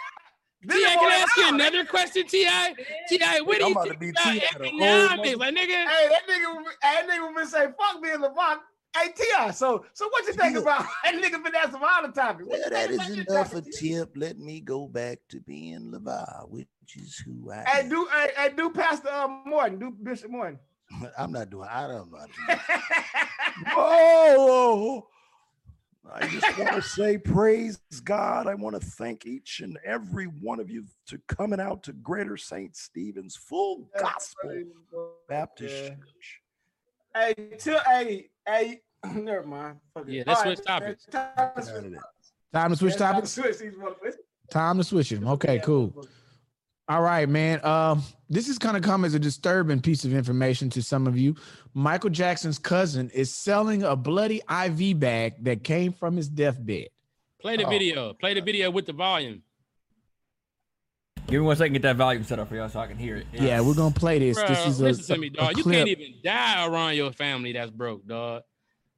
T I, can I ask you another question, T I? T I, what do you think about economics? Like, nigga. Hey, that nigga, that nigga would been saying, fuck me in LeBron. Hey, T I, so so what you think yeah. about that nigga been asking all the topic? Well, that is enough a tip. Let me go back to being LeVar, which is who I hey, am. Do, hey, hey, do Pastor uh, Morton, do Bishop Morton. I'm not doing, I don't know. Oh, I just want to say praise God. I want to thank each and every one of you to coming out to Greater Saint Stephen's Full yeah, Gospel yeah. Baptist yeah. Church. Hey, till hey, hey, never mind. Okay. Yeah, let's switch topics. Time to switch topics. Time to switch topics. Time to switch them. Okay, cool. All right, man. Um, this is gonna come as a disturbing piece of information to some of you. Michael Jackson's cousin is selling a bloody I V bag that came from his deathbed. Play the oh. video. Play the video with the volume. Give me one second, get that volume set up for y'all so I can hear it. Yes. Yeah, we're gonna play this. Bro, this is a, listen to me, dog. You can't even die around your family that's broke, dog.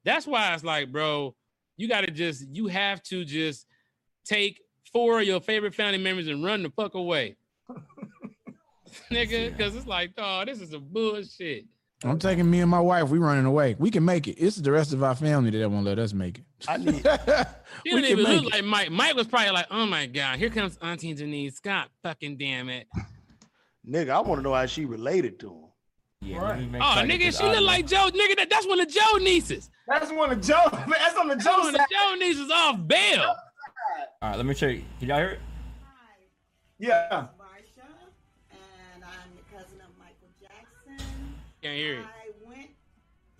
That's why it's like, bro, you gotta just, you have to just take four of your favorite family members and run the fuck away, nigga. Because it's like, dog, this is a bullshit. I'm taking me and my wife. We running away. We can make it. It's the rest of our family that won't let us make it. I need it. You didn't even look it. Like Mike. Mike was probably like, oh my God, here comes Auntie Denise Scott. Fucking damn it. Nigga, I want to know how she related to him. Yeah, right. Oh, nigga, she look like Joe. Nigga, that, that's one of Joe nieces. That's one of Joe. That's on the Joe side. One of Joe nieces off bail. All right, let me show you. Can y'all hear it? Hi. Yeah. Can't hear it. I went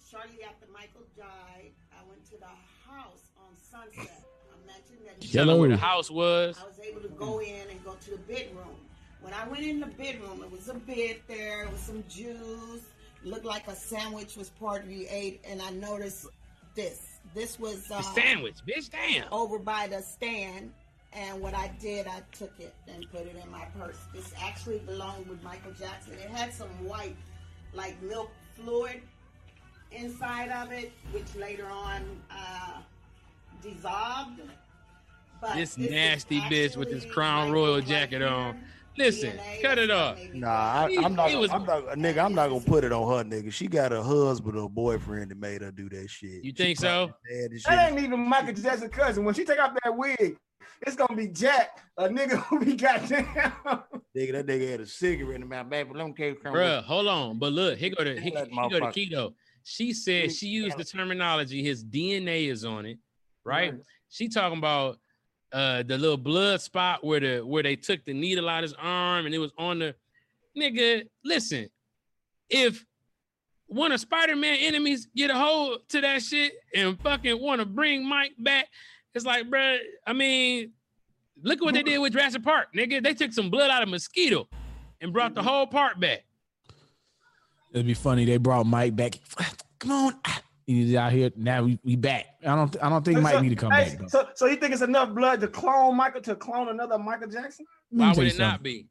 shortly after Michael died. I went to the house on Sunset. I mentioned that he tell him where the house was. I was able to go in and go to the bedroom. When I went in the bedroom, it was a bed there. It was some juice. Looked like a sandwich was part of the ate. And I noticed this. This was uh, a sandwich, bitch. Damn. Over by the stand. And what I did, I took it and put it in my purse. This actually belonged with Michael Jackson. It had some white. Like milk fluid inside of it, which later on uh, dissolved. But this nasty bitch with this Crown Royal jacket on. Listen, cut it off. Nah, I, I'm not. Was, I'm not, nigga, I'm not gonna put it on her, nigga. She got a husband or boyfriend that made her do that shit. You think so? That ain't even Michael Jackson's cousin. When she take off that wig, It's gonna be Jack, a nigga who be goddamn. Nigga, that nigga had a cigarette in my back, but them came from. Bruh, hold on, but look, here go to here, here go to keto. She said she used the terminology. His D N A is on it, right? Mm. She talking about uh the little blood spot where the where they took the needle out of his arm and it was on the nigga. Listen, if one of Spider-Man enemies get a hold to that shit and fucking want to bring Mike back, it's like, bruh, I mean, look at what they did with Jurassic Park, nigga. They took some blood out of mosquito and brought the whole park back. It'd be funny. They brought Mike back. Come on, he's out here now. We, we back. I don't. I don't think so, Mike need to come hey, back. Though. So, so you think it's enough blood to clone Michael to clone another Michael Jackson? Why would it not be?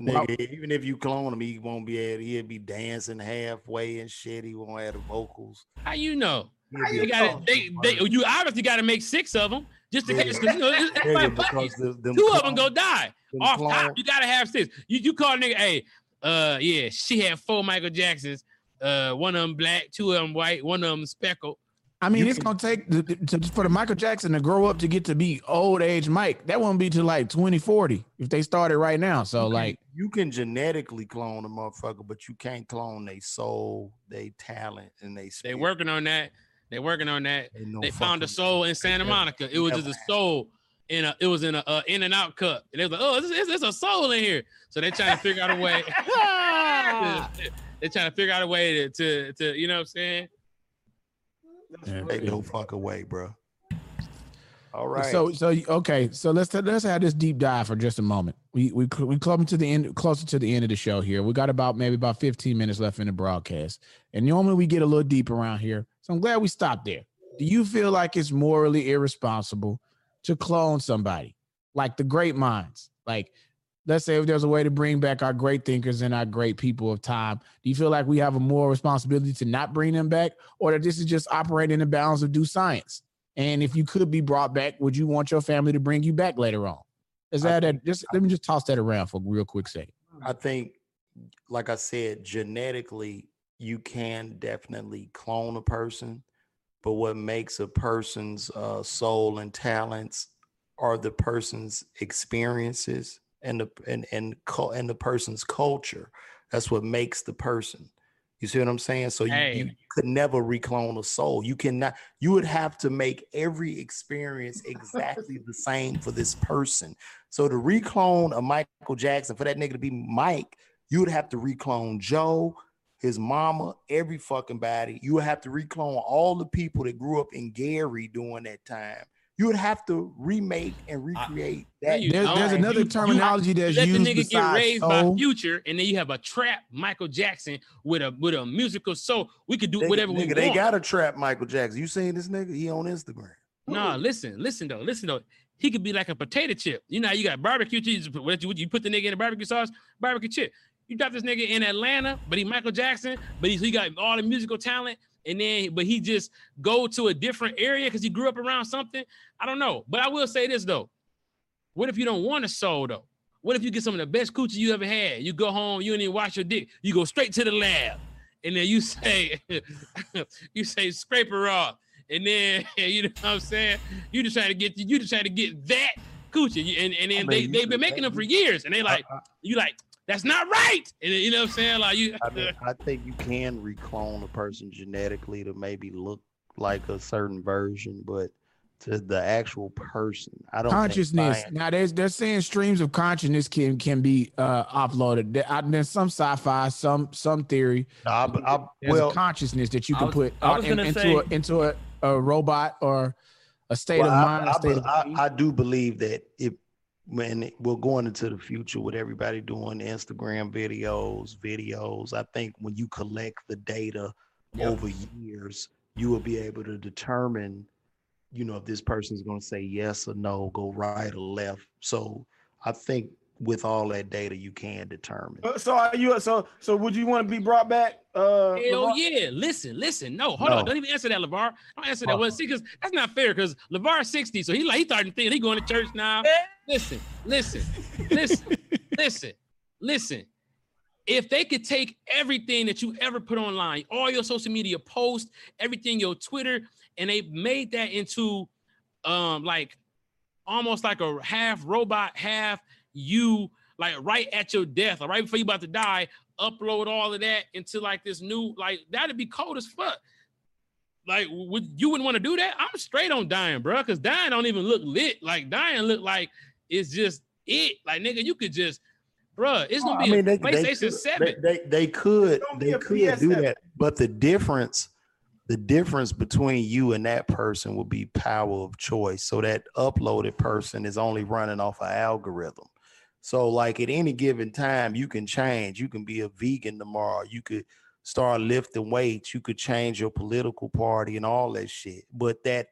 Nigga, even if you clone him, he won't be able. He'll be dancing halfway and shit. He won't have the vocals. How you know? You gotta, they, they, you obviously got to make six of them just in yeah. case. You know, it's, it's like buckets. Them, them Two clones, of them go die. Them Off clones. Top, you got to have six. You you call a nigga, hey, uh, yeah, she had four Michael Jacksons. Uh, one of them black, two of them white, one of them speckled. I mean, you it's can, gonna take the, to, for the Michael Jackson to grow up to get to be old age Mike. That won't be to like twenty forty if they started right now. So you like, can, you can genetically clone a motherfucker, but you can't clone their soul, their talent, and they. They working on that. They're working on that. They, they found a soul in Santa Monica. It was just a soul in a. It was in a uh, in and out cup. And they was like, oh, there's a soul in here. So they trying to figure out a way. to, they trying to figure out a way to, to to you know what I'm saying. They don't fuck away, bro. All right. So so okay. So let's let's have this deep dive for just a moment. We we we clumping to the end, closer to the end of the show here. We got about maybe about fifteen minutes left in the broadcast, and normally we get a little deep around here. So I'm glad we stopped there. Do you feel like it's morally irresponsible to clone somebody? Like the great minds? Like, let's say if there's a way to bring back our great thinkers and our great people of time, do you feel like we have a moral responsibility to not bring them back, or that this is just operating in the bounds of due science? And if you could be brought back, would you want your family to bring you back later on? Is that I, a, just let me just toss that around for a real quick second. I think, like I said, genetically, you can definitely clone a person, but what makes a person's uh, soul and talents are the person's experiences and the and and and the person's culture. That's what makes the person. You see what I'm saying? So you, hey. you could never reclone a soul. You cannot. You would have to make every experience exactly the same for this person. So to reclone a Michael Jackson, for that nigga to be Mike, you would have to reclone Joe, his mama, every fucking body. You would have to reclone all the people that grew up in Gary during that time. You would have to remake and recreate I, that. There's, there's right. another you, terminology you, that's let used. Let the nigga get raised soul. By Future, and then you have a trap Michael Jackson with a with a musical soul. We could do they, whatever nigga, we want. They got a trap Michael Jackson. You seen this nigga? He on Instagram. Nah, Ooh. listen, listen though, listen though. He could be like a potato chip. You know, you got barbecue cheese. What you, you put the nigga in the barbecue sauce, barbecue chip. You got this nigga in Atlanta, but he Michael Jackson, but he's, he got all the musical talent, and then but he just go to a different area because he grew up around something. I don't know, but I will say this though: what if you don't want a soul though? What if you get some of the best coochie you ever had? You go home, you ain't even wash your dick. You go straight to the lab, and then you say, you say scrape her off, and then you know what I'm saying? You just try to get you just try to get that coochie, and and then I mean, they they've been making them for years, and they like uh, uh, you like. That's not right. And you know what I'm saying? Like you I, mean, I think you can reclone a person genetically to maybe look like a certain version, but to the actual person, I don't consciousness. Think now there's they're saying streams of consciousness can can be uh uploaded. There, I mean, some sci-fi, some some theory. No, I, I, there's well, a consciousness that you can was, put uh, in, into say, a, into a, a robot or a state well, of mind. I, I, state I, of I, I do believe that if when we're going into the future with everybody doing Instagram videos, videos, I think when you collect the data yep. over years, you will be able to determine, you know, if this person's going to say yes or no, go right or left. So I think with all that data, you can determine. So are you? So so would you want to be brought back? Uh, Hell LeVar? yeah! Listen, listen. No, hold no. on. Don't even answer that, LeVar. Don't answer that. Uh-huh. Well, see, because that's not fair. Because LeVar's sixty, so he like he starting thinking he going to church now. Listen, listen, listen, listen, listen. If they could take everything that you ever put online, all your social media posts, everything your Twitter, and they made that into um like almost like a half robot, half you, like right at your death or right before you about to die, upload all of that into like this new, like that'd be cold as fuck. Like would you wouldn't want to do that? I'm straight on dying, bro, because dying don't even look lit. Like dying look like it's just it. Like nigga, you could just, bro, it's gonna be I mean, a they, PlayStation they could, seven. They, they, they could, they could do that, but the difference, the difference between you and that person would be power of choice. So that uploaded person is only running off an algorithm. So like at any given time, you can change. You can be a vegan tomorrow. You could start lifting weights. You could change your political party and all that shit. But that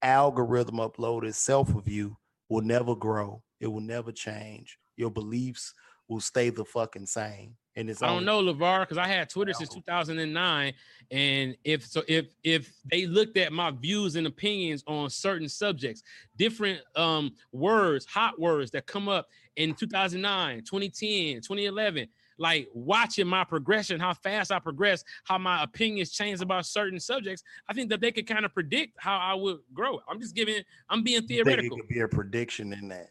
algorithm uploaded self of you will never grow. It will never change. Your beliefs will stay the fucking same. And it's I don't know, LeVar, because I had Twitter since two thousand nine, and if so, if if they looked at my views and opinions on certain subjects, different um words, hot words that come up in two thousand nine, twenty ten, twenty eleven, like watching my progression, how fast I progress, how my opinions change about certain subjects, I think that they could kind of predict how I would grow. I'm just giving, I'm being theoretical. You think it could be a prediction in that?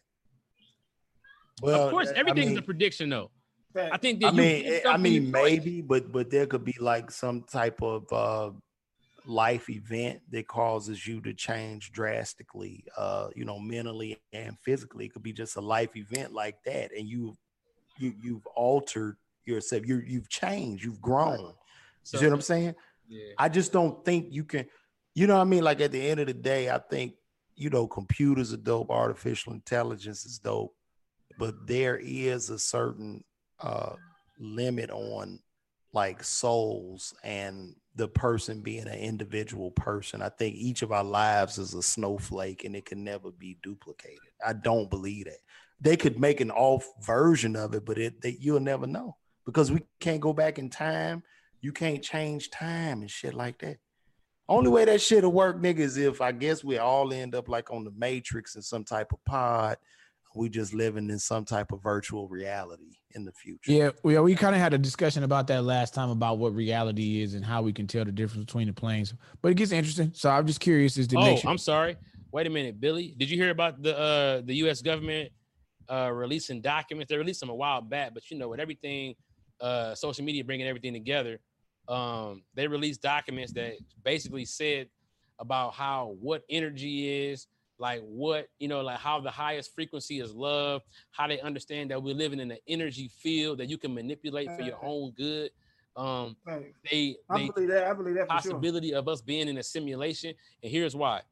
Well, of course, everything's I mean, a prediction though. I think that I mean, I mean, maybe, but but there could be like some type of uh, life event that causes you to change drastically, uh, you know, mentally and physically. It could be just a life event like that, and you, you you've altered yourself. You you've changed. You've grown. So, you see what I'm saying? Yeah. I just don't think you can. You know what I mean? Like at the end of the day, I think you know computers are dope. Artificial intelligence is dope, but there is a certain uh limit on like souls and the person being an individual person. I think each of our lives is a snowflake and it can never be duplicated. I don't believe that. They could make an off version of it, but it that you'll never know because we can't go back in time. You can't change time and shit like that. Only way that shit'll work, nigga, is if I guess we all end up like on the Matrix in some type of pod. We just living in some type of virtual reality in the future. Yeah, we, we kind of had a discussion about that last time about what reality is and how we can tell the difference between the planes. But it gets interesting. So I'm just curious as to. Oh, I'm sorry. Wait a minute, Billy. Did you hear about the uh, the U S government uh, releasing documents? They released them a while back, but you know, with everything, uh, social media bringing everything together, um, they released documents that basically said about how what energy is. Like what, you know, like how the highest frequency is love, how they understand that we're living in an energy field that you can manipulate for your own good. Um, they, I they believe that. I believe that for possibility sure. of us being in a simulation. And here's why.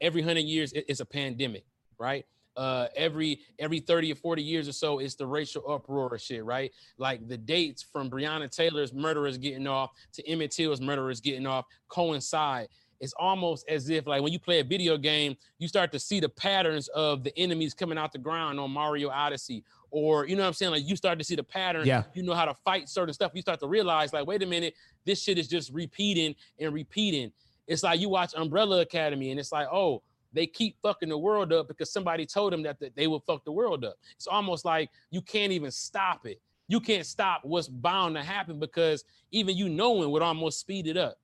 Every hundred years, it, it's a pandemic, right? Uh, every every thirty or forty years or so, it's the racial uproar shit, right? Like the dates from Breonna Taylor's murderers getting off to Emmett Till's murderers getting off coincide. It's almost as if, like, when you play a video game, you start to see the patterns of the enemies coming out the ground on Mario Odyssey. Or, you know what I'm saying? Like, you start to see the pattern. Yeah. You know how to fight certain stuff. You start to realize, like, wait a minute, this shit is just repeating and repeating. It's like you watch Umbrella Academy, and it's like, oh, they keep fucking the world up because somebody told them that they will fuck the world up. It's almost like you can't even stop it. You can't stop what's bound to happen because even you knowing would almost speed it up.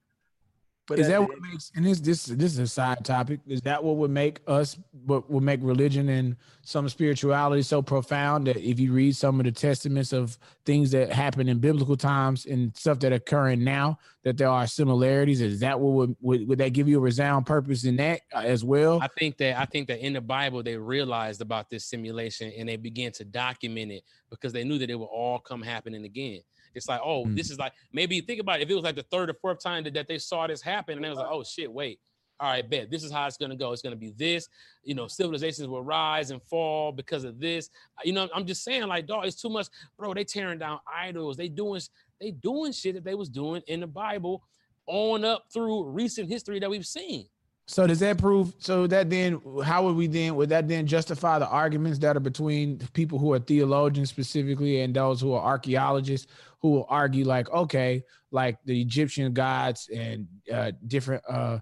But is that, that what makes, and this this this is a side topic, is that what would make us, what would make religion and some spirituality so profound that if you read some of the testaments of things that happened in biblical times and stuff that are occurring now, that there are similarities? Is that what would, would, would that give you a resound purpose in that as well? I think that I think that in the Bible, they realized about this simulation and they began to document it because they knew that it would all come happening again. It's like, oh, mm. this is like, maybe think about it. If it was like the third or fourth time that, that they saw this happen and they was like, oh shit, wait. All right, bet. This is how it's going to go. It's going to be this, you know, civilizations will rise and fall because of this. You know, I'm just saying like, dog, it's too much, bro. They tearing down idols. They doing, they doing shit that they was doing in the Bible on up through recent history that we've seen. So does that prove, so that then, how would we then, would that then justify the arguments that are between people who are theologians specifically and those who are archaeologists who will argue like, okay, like the Egyptian gods and uh, different uh,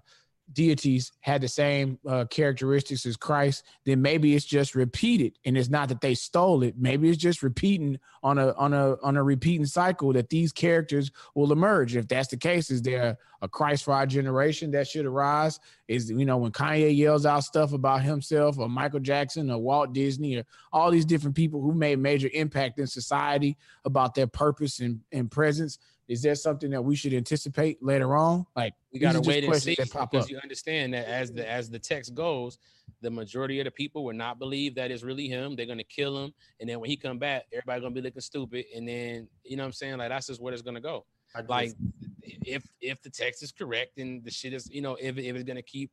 deities had the same uh, characteristics as Christ, then maybe it's just repeated. And it's not that they stole it. Maybe it's just repeating on a on a on a repeating cycle that these characters will emerge. If that's the case, is there a Christ for our generation that should arise? Is, you know, when Kanye yells out stuff about himself, or Michael Jackson, or Walt Disney, or all these different people who made major impact in society about their purpose and, and presence, is there something that we should anticipate later on? Like, we gotta wait and see, because you understand that as the as the text goes, the majority of the people will not believe that it's really him. They're gonna kill him, and then when he come back, everybody gonna be looking stupid. And then, you know what I'm saying? Like, that's just where it's gonna go. Like, if if the text is correct and the shit is, you know, if if it's gonna keep,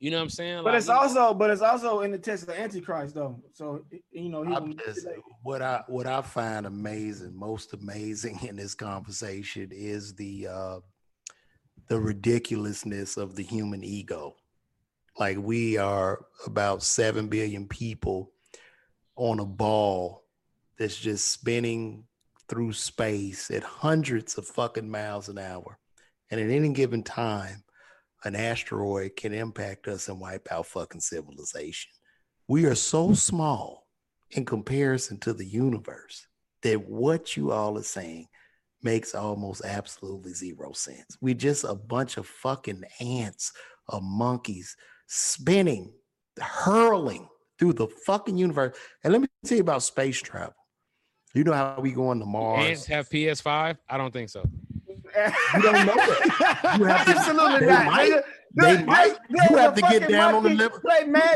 you know what I'm saying? Like, but it's also, but it's also in the text of the Antichrist though. So, you know, he just, like, what I what I find amazing, most amazing in this conversation is the uh, the ridiculousness of the human ego. Like, we are about seven billion people on a ball that's just spinning through space at hundreds of fucking miles an hour, and at any given time, an asteroid can impact us and wipe out fucking civilization. We are so small in comparison to the universe that what you all are saying makes almost absolutely zero sense. We're just a bunch of fucking ants or monkeys spinning, hurling through the fucking universe. And let me tell you about space travel. You know how we going to Mars? Ants have P S five? I don't think so. You don't know that. You have to, absolutely not. Might, they they might. You have to get down on the level.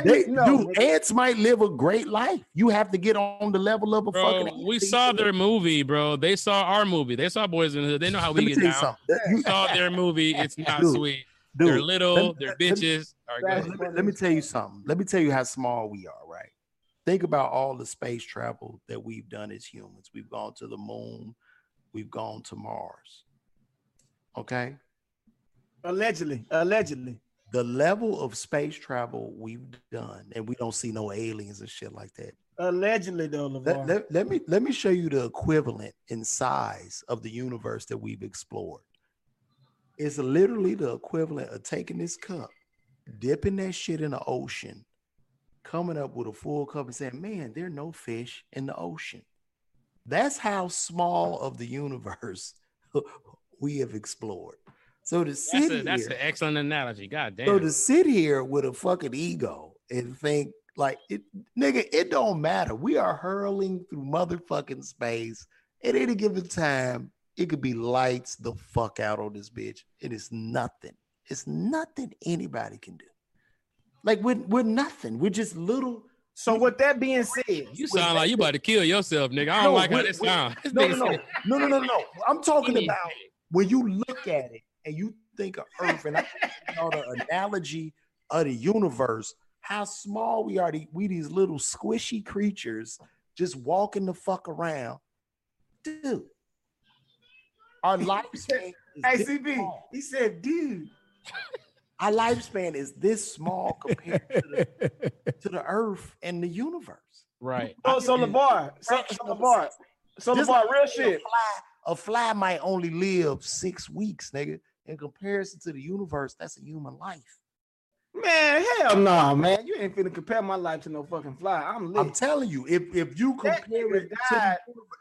They, no. Dude, ants might live a great life. You have to get on the level of a bro, fucking. We saw their movie, bro. They saw our movie. They saw Boys in the Hood. They know how we get down. You saw their movie. It's not dude, sweet. Dude, they're little. Me, they're bitches. Me, all right, let, me, let me tell you something. Let me tell you how small we are. Right. Think about all the space travel that we've done as humans. We've gone to the moon. We've gone to Mars. Okay. Allegedly, allegedly. The level of space travel we've done, and we don't see no aliens and shit like that. Allegedly, though, LeVar. Let, let, let me let me show you the equivalent in size of the universe that we've explored. It's literally the equivalent of taking this cup, dipping that shit in the ocean, coming up with a full cup and saying, man, there are no fish in the ocean. That's how small of the universe we have explored. So to sit that's a, here, that's an excellent analogy. God damn. So to sit here with a fucking ego and think like, it, nigga, it don't matter. We are hurling through motherfucking space. At any given time, it could be lights the fuck out on this bitch. It is nothing. It's nothing anybody can do. Like, we're, we're nothing. We're just little. So with that being said, you sound like you about to kill yourself, nigga. I don't no, like how that sounds. No, no, no, no, no, no, no. I'm talking about. When you look at it and you think of Earth, and I think of the analogy of the universe, how small we are, we these little squishy creatures just walking the fuck around. Dude, our lifespan is hey, this C P, small. He said, dude, our lifespan is this small compared to the, to the Earth and the universe. Right. Oh, so LeVar, so LeVar, so LeVar, real shit. A fly might only live six weeks, nigga. In comparison to the universe, that's a human life. Man, hell no, nah, man. You ain't finna compare my life to no fucking fly. I'm lit. I'm telling you, if if you compare it to the universe,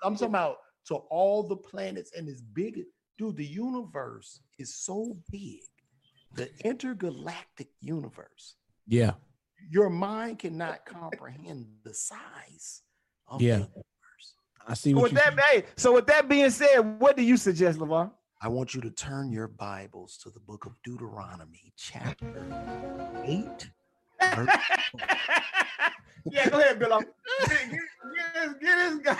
I'm talking about to all the planets and it's big. Dude, the universe is so big. The intergalactic universe. Yeah. Your mind cannot comprehend the size of yeah. it. I see what so with you that, hey, so with that being said, what do you suggest, LeVar? I want you to turn your Bibles to the book of Deuteronomy, chapter eight. Yeah, go ahead, Bill. Get, get, get, get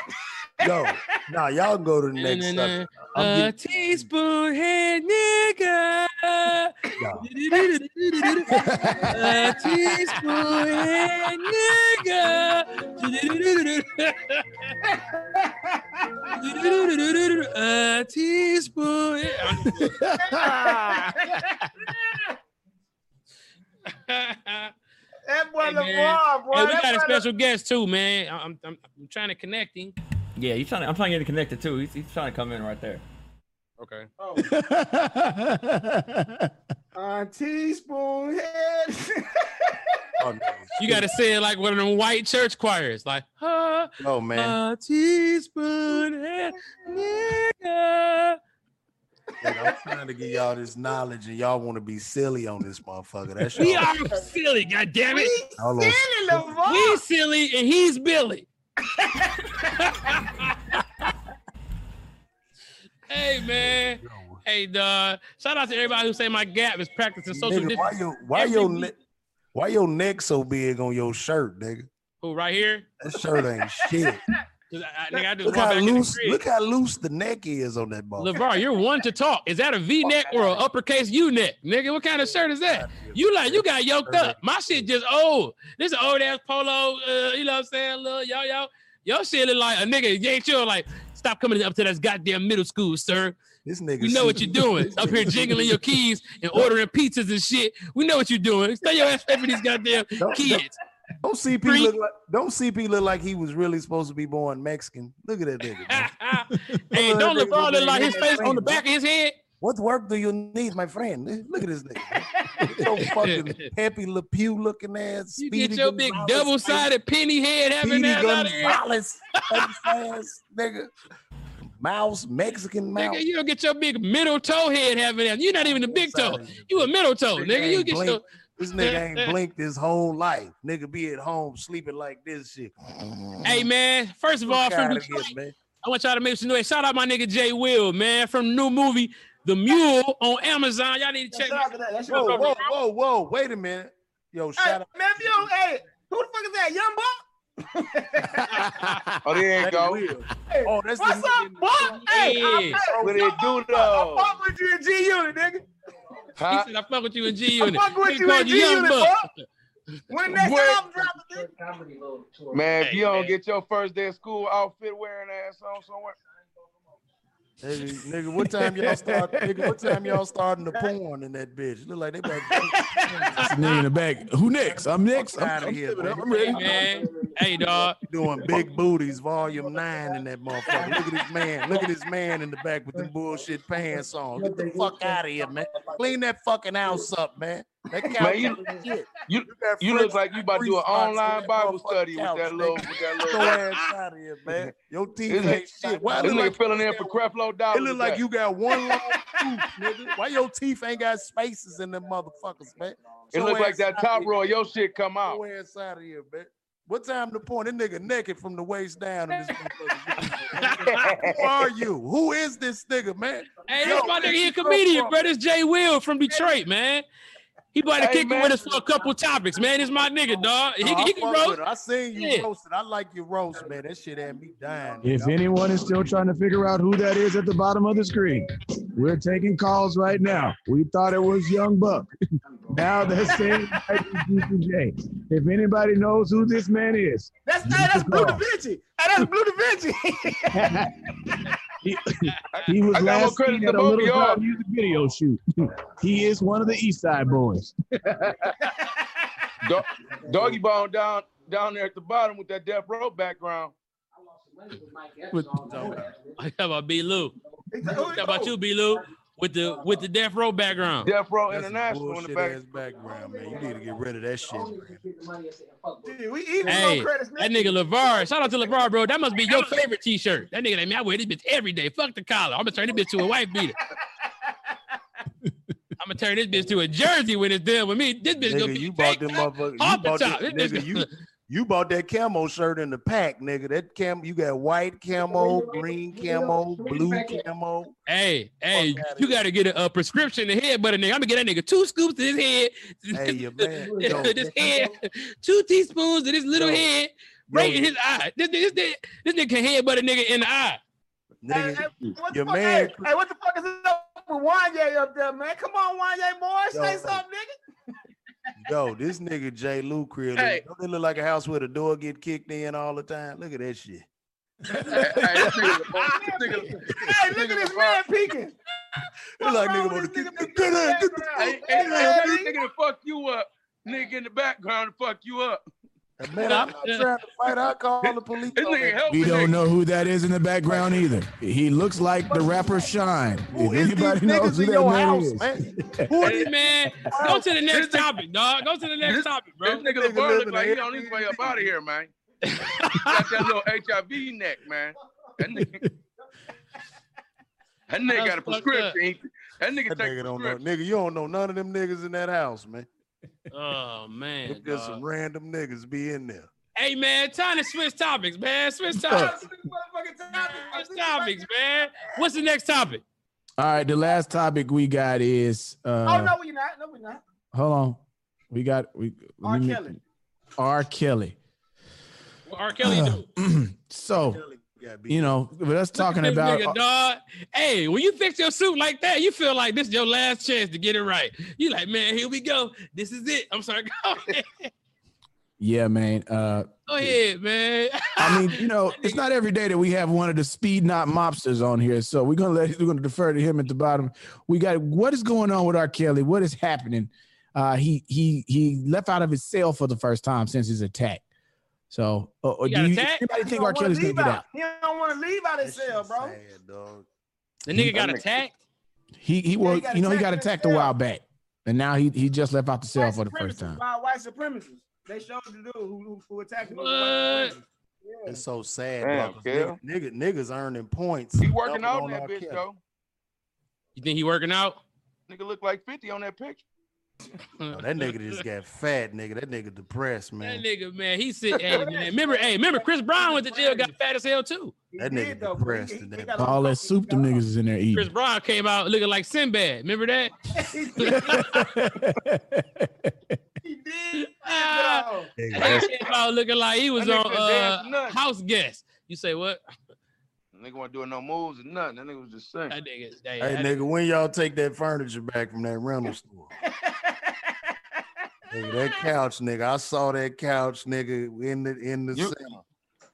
Yo, nah, y'all go to the next stuff. A teaspoon head nigga. A teaspoon head nigga. A teaspoon. That boy, hey, LeVar, boy. Hey, we that got a special Le- guest too, man. I'm, I'm I'm trying to connect him. Yeah, you trying to? I'm trying to get him connected too. He's, he's trying to come in right there. Okay. Oh. A teaspoon head. Oh, no. You gotta say it like one of them white church choirs, like, huh? Oh man, a teaspoon head, nigga. Look, I'm trying to get y'all this knowledge, and y'all want to be silly on this motherfucker. That's we are silly, goddammit. We silly, we silly, and he's Billy. Hey man, hey dog. Shout out to everybody who say my gap is practicing social nigga, distancing. Why your why Every your ne- why your neck so big on your shirt, nigga? Who right here? That shirt ain't shit. I, nigga, I just look, how loose, look how loose the neck is on that ball. LeVar, you're one to talk. Is that a V-neck or an uppercase U-neck? Nigga, what kind of shirt is that? You like you got yoked up. My shit just old. This is old ass polo. Uh, you know what I'm saying? Little yo yo. Your shit look like a nigga. You ain't chill. Like stop coming up to that goddamn middle school, sir. This nigga, we know what you're doing. Up here jingling your keys and ordering pizzas and shit. We know what you're doing. Stay your ass away from these goddamn don't, kids. Don't. Don't C P look like don't C P look like he was really supposed to be born Mexican. Look at that nigga. Hey, don't LeBron look like his face on the back of his head? What work do you need, my friend? Look at this nigga. So fucking Pepe Le Pew looking ass. You get your big double-sided penny head having that out there. Nigga. Mouse, Mexican mouse. Nigga, you don't get your big middle toe head having that. You're not even a big toe. You a middle toe, nigga. You get your... This nigga ain't blinked his whole life. Nigga be at home sleeping like this shit. Hey, man. First of all, from Detroit, it, man. I want y'all to make some noise. Shout out my nigga Jay Will, man, from the new movie, The Mule on Amazon. Y'all need to check out that. That's whoa, whoa, whoa, whoa. Wait a minute. Yo, shout hey, out. Man, yo, hey, who the fuck is that? Young Buck? Oh, there you go. Hey, oh, that's what's the up, Buck? Hey, hey. What it do, though? I fuck with you in G-Unit, nigga. Huh? He said, I fuck with you in G-Unit. I fuck with he you in G-Unit, bro. When that album dropping, nigga. Man, if you hey, don't man. get your first day of school outfit wearing ass on somewhere. Hey, nigga, what time y'all start? Nigga, what time y'all starting the porn in that bitch? Look like they about to nigga in the back. Who next? I'm next. I'm, I'm, I'm, here, man. I'm ready. Hey, man. Hey, dog. Doing Big Booties, volume nine in that motherfucker. Look at this man. Look at this man in the back with the bullshit pants on. Get the fuck out of here, man. Clean that fucking house up, man. That couch man, you, you, you, you look like you about to do an online Bible study couch, with that little, with that little ass out of here, man. Your teeth ain't shit. Why this nigga like filling in for Creflo dollars? It look like you got one long tooth, nigga. Why your teeth ain't got spaces in them motherfuckers, man? It look like that top row. Your shit come out. Your ass out of here, man. What time to point? That nigga naked from the waist down. In this Who are you? Who is this nigga, man? Hey, this my nigga. He a comedian, bro. This Jay Will from Detroit, man. He about to hey, kick man. it with us for a couple topics, man. It's my nigga, dog. He, no, he can roast. I seen you yeah. roasted. I like your roast, man. That shit had me dying. If dog. anyone is still trying to figure out who that is at the bottom of the screen, we're taking calls right now. We thought it was Young Buck. Now they're saying G P J. If anybody knows who this man is, that's hey, that's Blue Da Vinci. Hey, that's Blue Da Vinci. He, he was I last seen at a little time music video shoot. He is one of the East Side Boys. Do- Doggy Bone down down there at the bottom with that Death Row background. I lost some money with Mike Epps on. How about B. Lou? How about you, B. Lou? With the with the Death Row background. Death Row That's International in the back. background, man. You need to get rid of that shit. Dude, we even hey, credits, that nigga LeVar. Shout out to LeVar, bro. That must be your favorite t-shirt. That nigga, I mean, I wear this bitch every day. Fuck the collar. I'm going to turn this bitch to a white beater. I'm going to turn this bitch to a jersey when it's done with me. This bitch going to be you bought them motherfuckers. Off the top. This, this nigga, you... You bought that camo shirt in the pack, nigga. That camo, you got white camo, green camo, blue camo. Hey, hey, you got to get a, a prescription to head butter, nigga. I'm going to get that nigga two scoops to his head. Hey, your man. Yo, this head, two teaspoons to this little yo, head, right yo, in his eye. This, this, this, this nigga can head butter nigga in the eye. Nigga, hey, hey, what your the fuck, man. Hey, hey, what the fuck is up with Wanye up there, man? Come on, Wanye, boy. Say yo, something, nigga. Yo, this nigga J. Lou crib. Hey. Don't they look like a house where the door get kicked in all the time? Look at that shit. Hey, hey, look at this man peeking. It's like nigga want to get the nigga to fuck you up. Nigga in the background to fuck you up. Man, I'm not trying to fight. I call the police. We don't know who that is in the background either. He looks like the rapper Shine. Who if is anybody knows who that man house, is. Man. Who is hey, man, go to the next topic, dog. Go to the next this, topic, bro. This nigga LeVar look like he on his way up out of here, man. He got that little H I V neck, man. That nigga, that nigga got a prescription. That nigga, that nigga don't know. Nigga, you don't know none of them niggas in that house, man. Oh man, because some random niggas be in there. Hey man, time to switch topics, man. Switch topics. Switch topics, man. What's the next topic? All right, the last topic we got is. Uh, oh no, we're not. No, we're not. Hold on, we got we. R. we Kelly. R. Kelly. What R. Kelly uh, do? So. Kelly. You know, but us talking about nigga, dog. Hey, when you fix your suit like that, you feel like this is your last chance to get it right. You like, man, here we go. This is it. I'm sorry. Go ahead. Yeah, man. Uh, go ahead, man. I mean, you know, it's not every day that we have one of the speed not mobsters on here, so we're gonna let we're gonna defer to him at the bottom. We got what is going on with R. Kelly? What is happening? Uh, he he he left out of his cell for the first time since his attack. So, uh, or do you, anybody think R. Kelly's gonna get out? He don't want to leave out his cell, bro. Sad, dog. The nigga he, got attacked. He he was, yeah, you know, he got attacked a while back, and now he he just left out the cell for the first time. By white supremacists, they showed the dude who who attacked him. Yeah. It's so sad, damn, bro. Nigga, niggas earning points. He working out on that R. bitch Kelly. Though. You think he working out? Nigga look like fifty on that picture. No, that nigga just got fat, nigga. That nigga depressed, man. That nigga, man, he sick. Hey, man. Remember, hey, remember, Chris Brown went to jail, got fat as hell too. That nigga depressed. He, he, he that all that soup, them niggas is in there eating. Chris Brown came out looking like Sinbad. Remember that? He did. Uh, he came out looking like he was on uh, House Guest. You say what? Nigga wasn't doing no moves or nothing. That nigga was just saying. That nigga, that, hey, that nigga, nigga, when y'all take that furniture back from that rental store? Nigga, that couch, nigga. I saw that couch, nigga, in the in the you, center.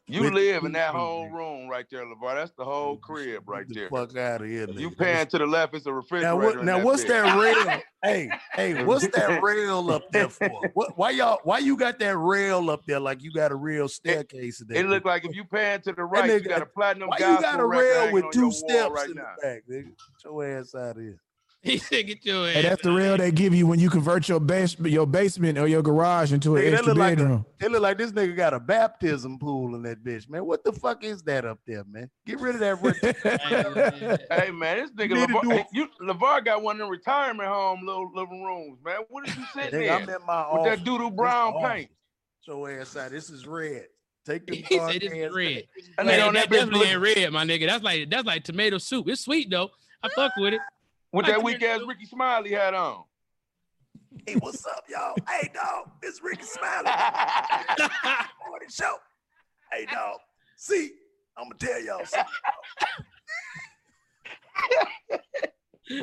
You with live in that whole room right there, LeVar. That's the whole crib right there. Get the fuck out of here, nigga. You pan to the left, it's a refrigerator. Now, what, now that what's bed. that rail? Hey, hey, what's that rail up there for? What, why y'all? Why you got that rail up there like you got a real staircase? It, it looked like if you pan to the right, nigga, you got a platinum. Why you got a rail with two steps right in now. the back, nigga? Get your ass out of here. He said, "Get your ass." Hey, that's the rail they give you when you convert your bas- your basement or your garage into an nigga, extra look bedroom. Like a, it look like this nigga got a baptism pool in that bitch, man. What the fuck is that up there, man? Get rid of that. Hey, man, this nigga LeVar, hey, you, LeVar got one of them retirement home little living rooms, man. What is you sitting there? I'm at my with office. That doodle brown this paint. So ass out. This is red. Take the he said this is red. I mean, on that, that definitely ain't red, my nigga. That's like that's like tomato soup. It's sweet though. I fuck with it. With that weak ass Ricky Smiley hat on. Hey, what's up, y'all? Hey, dog, it's Ricky Smiley. Morning show. Hey, dog. See, I'm gonna tell y'all something.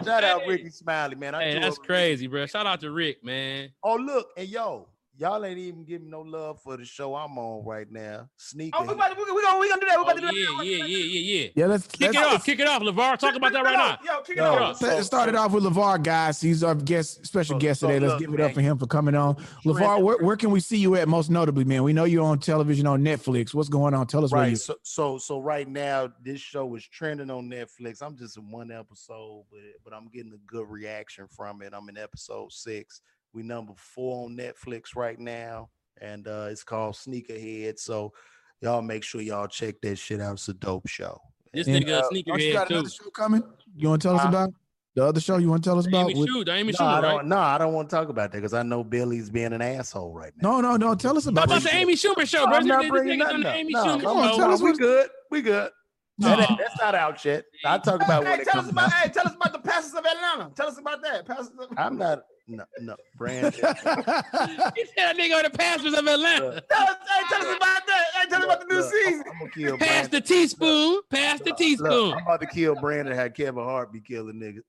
Shout out Ricky Smiley, man. I hey, that's crazy, Rick. Bro. Shout out to Rick, man. Oh, look, and hey, yo, y'all ain't even giving no love for the show I'm on right now. Sneaker. Oh, we're gonna we gonna do that. We're oh, about to do yeah, that. Yeah, yeah, yeah, yeah. Yeah, let's kick let's, it let's, off. Kick it off, LeVar. Talk about that right now. Yo, kick it Yo, off. It started off with LeVar, guys. He's our guest, special so, guest so today. Let's look, give it up man. for him for coming on. LeVar, where, where can we see you at most notably, man? We know you're on television on Netflix. What's going on? Tell us right. where you so, so so right now, this show is trending on Netflix. I'm just in one episode, but but I'm getting a good reaction from it. I'm in episode six. We number four on Netflix right now, and uh, it's called Sneakerhead. So y'all make sure y'all check that shit out. It's a dope show. This and, nigga uh, Sneakerhead you got too. Another show coming? You want to tell us uh, about the other show? You want to tell us about? Amy With, shoot, Amy no, shoot, I right? no, I don't want to talk about that because I know Billy's being an asshole right now. No, no, no. Tell us about, about the Amy Schumer show, bro. No, I'm not bringing nothing up. Amy no, Schumer come on, show. Tell us we good. We good. No. That, that's not out yet. I'll talk about hey, what hey, it tell comes us about. Out. Hey, tell us about the Pastors of Atlanta. Tell us about that. Pastors of I'm not. No, no, Brandon. You said that nigga on the Pastors of Atlanta. Tell us, hey, tell us about that. Hey, tell us about the new look, season. I'm, I'm kill Pass the teaspoon. Look, Pass the look, teaspoon. Look, I'm about to kill Brandon how Kevin Hart be killing niggas.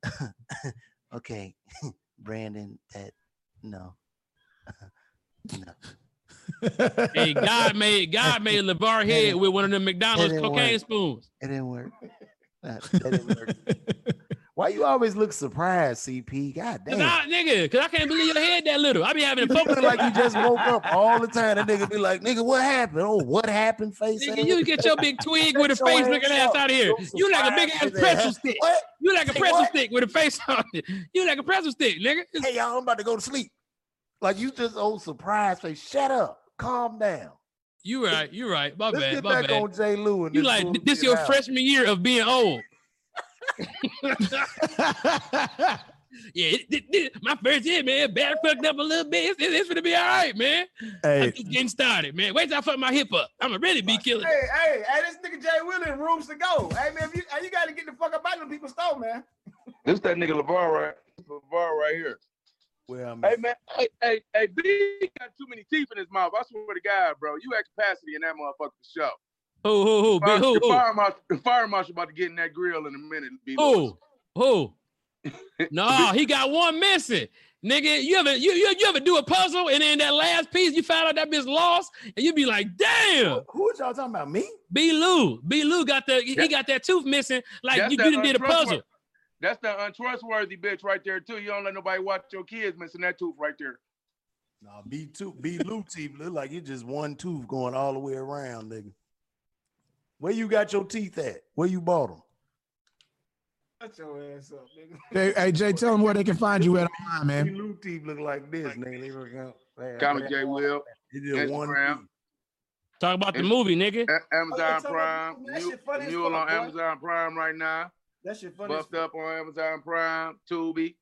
Okay, Brandon, that, no. No. Hey, God made God made LeVar head with one of them McDonald's cocaine work. spoons. It didn't work. That, that didn't work. Why you always look surprised, C P? God damn. Cause I, nigga, because I can't believe your head that little. I be having a focus. You look like you just woke up all the time. That nigga be like, nigga, what happened? Oh, what happened, face? Nigga, you get your big twig with a face looking ass out of here. You like a big ass pretzel stick. What? You like a hey, pretzel what? stick with a face on it. You like a pretzel stick, nigga. Hey, y'all, I'm about to go to sleep. Like, you just old surprise face. Shut up. Calm down. You right. You right. My Let's bad. Get my back bad. on Jay Lou. You like, this your out. freshman year of being old. yeah, it, it, it, my first year, man, back fucked up a little bit. It's, it, it's gonna be all right, man. Hey. I'm just getting started, man. Wait till I fuck my hip up. I'm gonna really be killing. Hey, hey, hey, this nigga Jay Will in rooms to go. Hey, man, you, you gotta get the fuck up out of them people's store, man. This that nigga LeVar right, LeVar right here. Well, man. Hey, man, hey, hey, hey, B got too many teeth in his mouth. I swear to God, bro, you at capacity in that motherfucking show. Who, who, who, fire, who, who? Fire marshal, the fire marshal about to get in that grill in a minute. Who, who? No, he got one missing. Nigga, you ever you, you, you ever do a puzzle and then that last piece, you find out that bitch lost and you be like, damn. Who, who y'all talking about, me? B. Lou. B. Lou got the, he got that tooth missing. Like, you didn't did a puzzle. That's the untrustworthy bitch right there, too. You don't let nobody watch your kids missing that tooth right there. Nah, B. Two, B. Lou teeth look like you just one tooth going all the way around, nigga. Where you got your teeth at? Where you bought them? Shut your ass up, nigga. Hey, hey, Jay, tell them where they can find you at online, man. Your loop teeth look like this, nigga. They look out. Come Jay Will. Instagram. Talk about the movie, nigga. Amazon Prime. Mule on Amazon Prime right now. That shit funny. Buffed up on Amazon Prime. Tubi.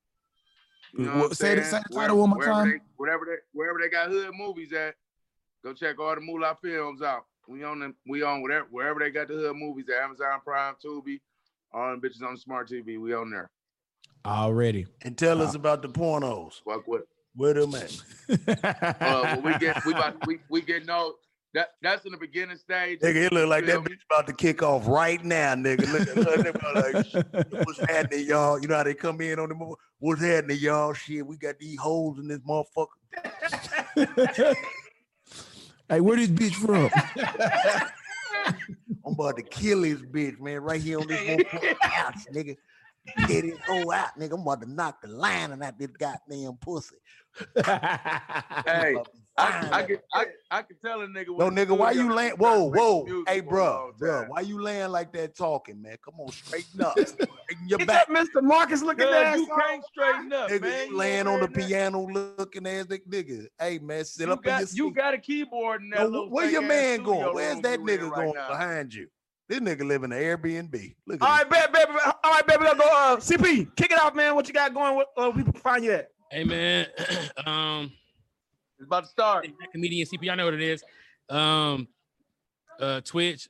Say the same title one more time. Wherever they, wherever they got hood movies at, go check all the Moolah films out. We on them, we on whatever, wherever they got the hood movies at, Amazon Prime, Tubi, all them bitches on the smart T V. We on there. Already. And tell uh, us about the pornos. Fuck with where them at. uh, we get we about we we get no that that's in the beginning stage. Nigga, it look like that bitch about to kick off right now, nigga. Look at her, like, what's happening, y'all? You know how they come in on the movie? What's happening, y'all? Shit, we got these holes in this motherfucker. Hey, where this bitch from? I'm about to kill this bitch, man, right here on this couch, nigga. Get it all out, nigga. I'm about to knock the lining out this goddamn pussy. Hey, I, I, can, I, I can tell a nigga. No, nigga, why you laying? Whoa, whoa. Hey, bro, bro, why you laying like that talking, man? Come on, straighten up. Straighten your Is back. That Mister Marcus looking ass? You can't straighten up, nigga, man. You laying you on the piano looking ass, nigga. Hey, man, sit you up got, in your seat. You got a keyboard in that. No, where your man going? Where's that nigga right going now? Behind you? This nigga live in an Airbnb. Look all right, baby, baby. All right, baby. Let's go. Uh, C P, kick it off, man. What you got going? What uh, people find you at? Hey, man. um, it's about to start. Comedian C P, I know what it is. Um, uh, Twitch.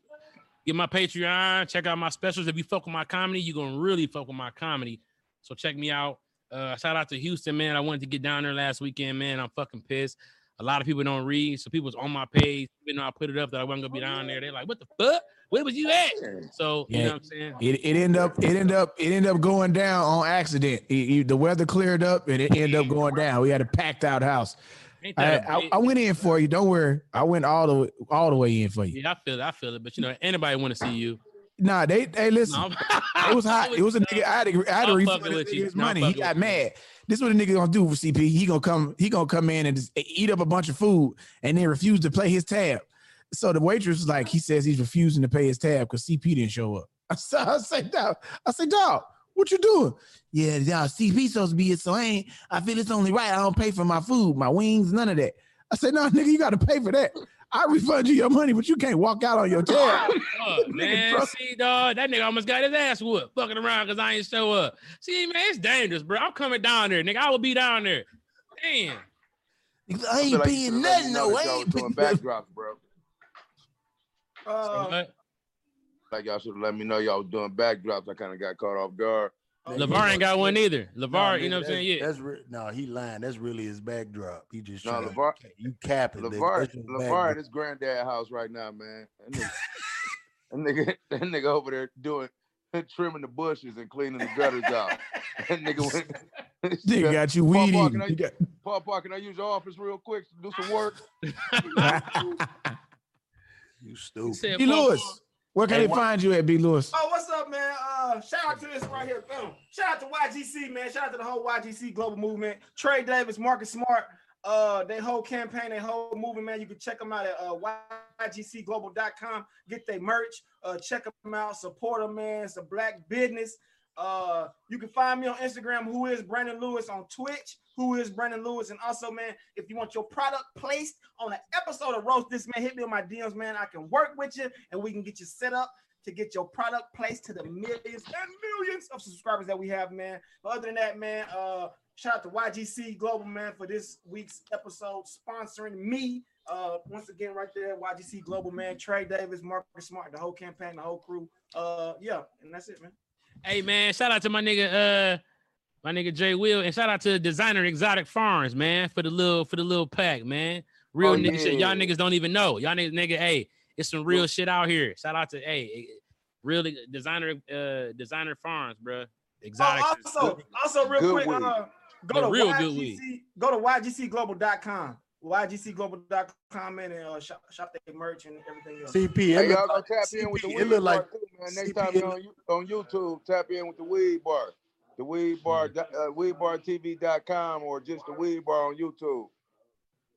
Get my Patreon. Check out my specials. If you fuck with my comedy, you're gonna really fuck with my comedy. So check me out. Uh, shout out to Houston, man. I wanted to get down there last weekend, man. I'm fucking pissed. A lot of people don't read, so people's on my page. Even though I put it up that I wasn't gonna be down there, they're like, "What the fuck? Where was you at?" So you yeah. know what I'm saying. It it ended up it ended up it ended up going down on accident. It, it, the weather cleared up and it ended up going down. We had a packed out house. I, I, I went in for you. Don't worry, I went all the all the way in for you. Yeah, I feel it. I feel it. But you know, anybody want to see you? Nah, they they listen. No, it was hot. It was a nigga. I had to, I had to refund his money. He got mad. This is what a nigga gonna do with C P. He gonna come, he gonna come in and just eat up a bunch of food and then refuse to pay his tab. So the waitress was like, he says he's refusing to pay his tab because C P didn't show up. I said, I said, dog, I said, dog, what you doing? Yeah, dog, C P supposed to be it, so I ain't, I feel it's only right. I don't pay for my food, my wings, none of that. I said, no, nigga, you gotta pay for that. I refund you your money, but you can't walk out on your tab. Oh, man, nigga, see, dog, that nigga almost got his ass whooped fucking around because I ain't show up. See, man, it's dangerous, bro. I'm coming down there, nigga. I will be down there. Damn. I ain't being nothing, though. I ain't being backdrops, bro. Uh, like y'all should have let me know y'all was doing backdrops. I kind of got caught off guard. LeVar ain't got one either. LeVar, no, you know what I'm saying? Yeah. That's re- no, he lying. That's really his backdrop. He just no, LeVar, to, you capping. LeVar, LeVar at his granddad's house right now, man. That nigga, that nigga, that nigga over there doing trimming the bushes and cleaning the gutters out. That nigga went. They got you weedy. Paul, Parker, you got... Paul Parker, can I use your office real quick to do some work? You stupid. He said, B. Lewis, where can hey, they what? find you at, B. Lewis? Oh, what's up, man? Uh, uh, shout out to this right here. Boom. Shout out to Y G C, man. Shout out to the whole Y G C Global movement. Trey Davis, Marcus Smart, uh, their whole campaign, their whole movement, man. You can check them out at uh, Y G C global dot com. Get their merch. Uh, check them out. Support them, man. It's a black business. Uh, you can find me on Instagram, who is Brandon Lewis, on Twitch, who is Brandon Lewis. And also, man, if you want your product placed on an episode of Roast This, man, hit me on my D Ms, man. I can work with you and we can get you set up to get your product placed to the millions and millions of subscribers that we have, man. But other than that, man, uh, shout out to Y G C Global, man, for this week's episode sponsoring me. Uh, once again, right there, Y G C Global, man, Trey Davis, Marcus Smart, the whole campaign, the whole crew. Uh, yeah, and that's it, man. Hey man, shout out to my nigga, uh, my nigga Jay Will, and shout out to Designer Exotic Farms, man, for the little for the little pack, man. Real oh, nigga man. Shit, y'all niggas don't even know. Y'all niggas, nigga, hey, it's some real shit out here. Shout out to hey, real designer, uh, designer farms, bro. Exotic. Oh, also, also, real good quick, uh, go to real Y G C, go to Y G C global dot com. Y G C global dot com, man, and uh, shop, shop their merch and everything else. C P, hey, y'all gonna tap in with the weed bar too, man. Next time you're on, on YouTube, tap in with the weed bar, the weed bar, uh, weed bar T V dot com, or just the weed bar on YouTube.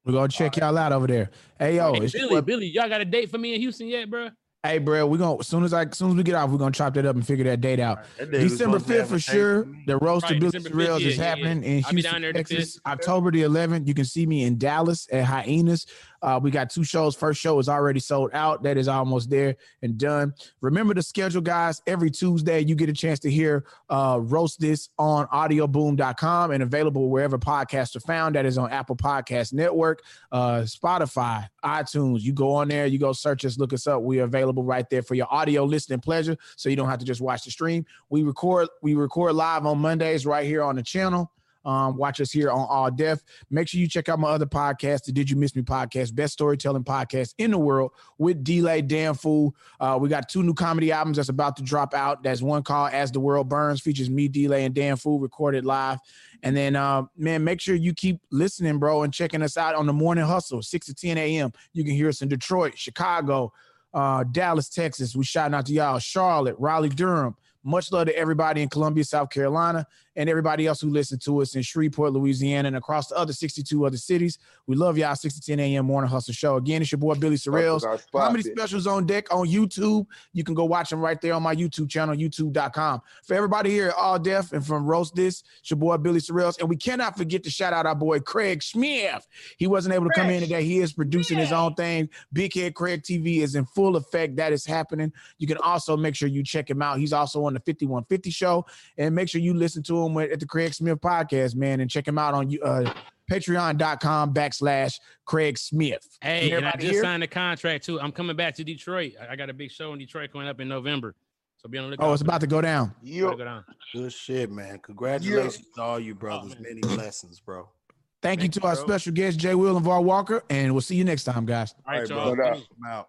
We're gonna check y'all out over there. Hey yo, hey, it's Billy, your... Billy, y'all got a date for me in Houston yet, bro? Hey, bro, we're gonna as soon as I as soon as we get off, we're gonna chop that up and figure that date out. Right, that December fifth for sure. The roast of Billy Sorrells is yeah, happening yeah. in Houston, Texas. October the eleventh. You can see me in Dallas at Hyenas. Uh, we got two shows. First show is already sold out. That is almost there and done. Remember the schedule, guys. Every Tuesday, you get a chance to hear uh, Roast This on audio boom dot com and available wherever podcasts are found. That is on Apple Podcast Network, uh, Spotify, iTunes. You go on there, you go search us, look us up. We are available right there for your audio listening pleasure, so you don't have to just watch the stream. We record we record live on Mondays right here on the channel. Um, watch us here on All Deaf. Make sure you check out my other podcast, the Did You Miss Me podcast, best storytelling podcast in the world with D-Lay, Dan Foo. Uh, we got two new comedy albums that's about to drop out. That's one called As the World Burns, features me, D-Lay, and Dan Foo, recorded live. And then, uh, man, make sure you keep listening, bro, and checking us out on the Morning Hustle, six to ten a m You can hear us in Detroit, Chicago, Uh, Dallas, Texas. We shouting out to y'all. Charlotte, Raleigh, Durham. Much love to everybody in Columbia, South Carolina, and everybody else who listened to us in Shreveport, Louisiana, and across the other sixty-two other cities. We love y'all. six to ten a m Morning Hustle Show. Again, it's your boy Billy Sorrells. Comedy specials on deck on YouTube. You can go watch them right there on my YouTube channel, YouTube dot com. For everybody here at All Deaf and from Roast This, it's your boy Billy Sorrells. And we cannot forget to shout out our boy Craig Smith. He wasn't able to Craig. come in today. He is producing yeah. his own thing. Big Head Craig T V is in full effect. That is happening. You can also make sure you check him out. He's also on the fifty-one fifty show, and make sure you listen to him at the Craig Smith podcast, man, and check him out on uh, patreon dot com backslash Craig Smith. Hey, and I just here? signed a contract too. I'm coming back to Detroit. I got a big show in Detroit coming up in November, so be on the lookout. Oh, it's about to go down. Yep. Go down. Good shit, man. Congratulations yep. to all you brothers. Oh, many blessings, bro. Thank, Thank you to you, our bro. special guest Jay Will and Var Walker, and we'll see you next time, guys. All right, all right y'all. Bro. I'm out.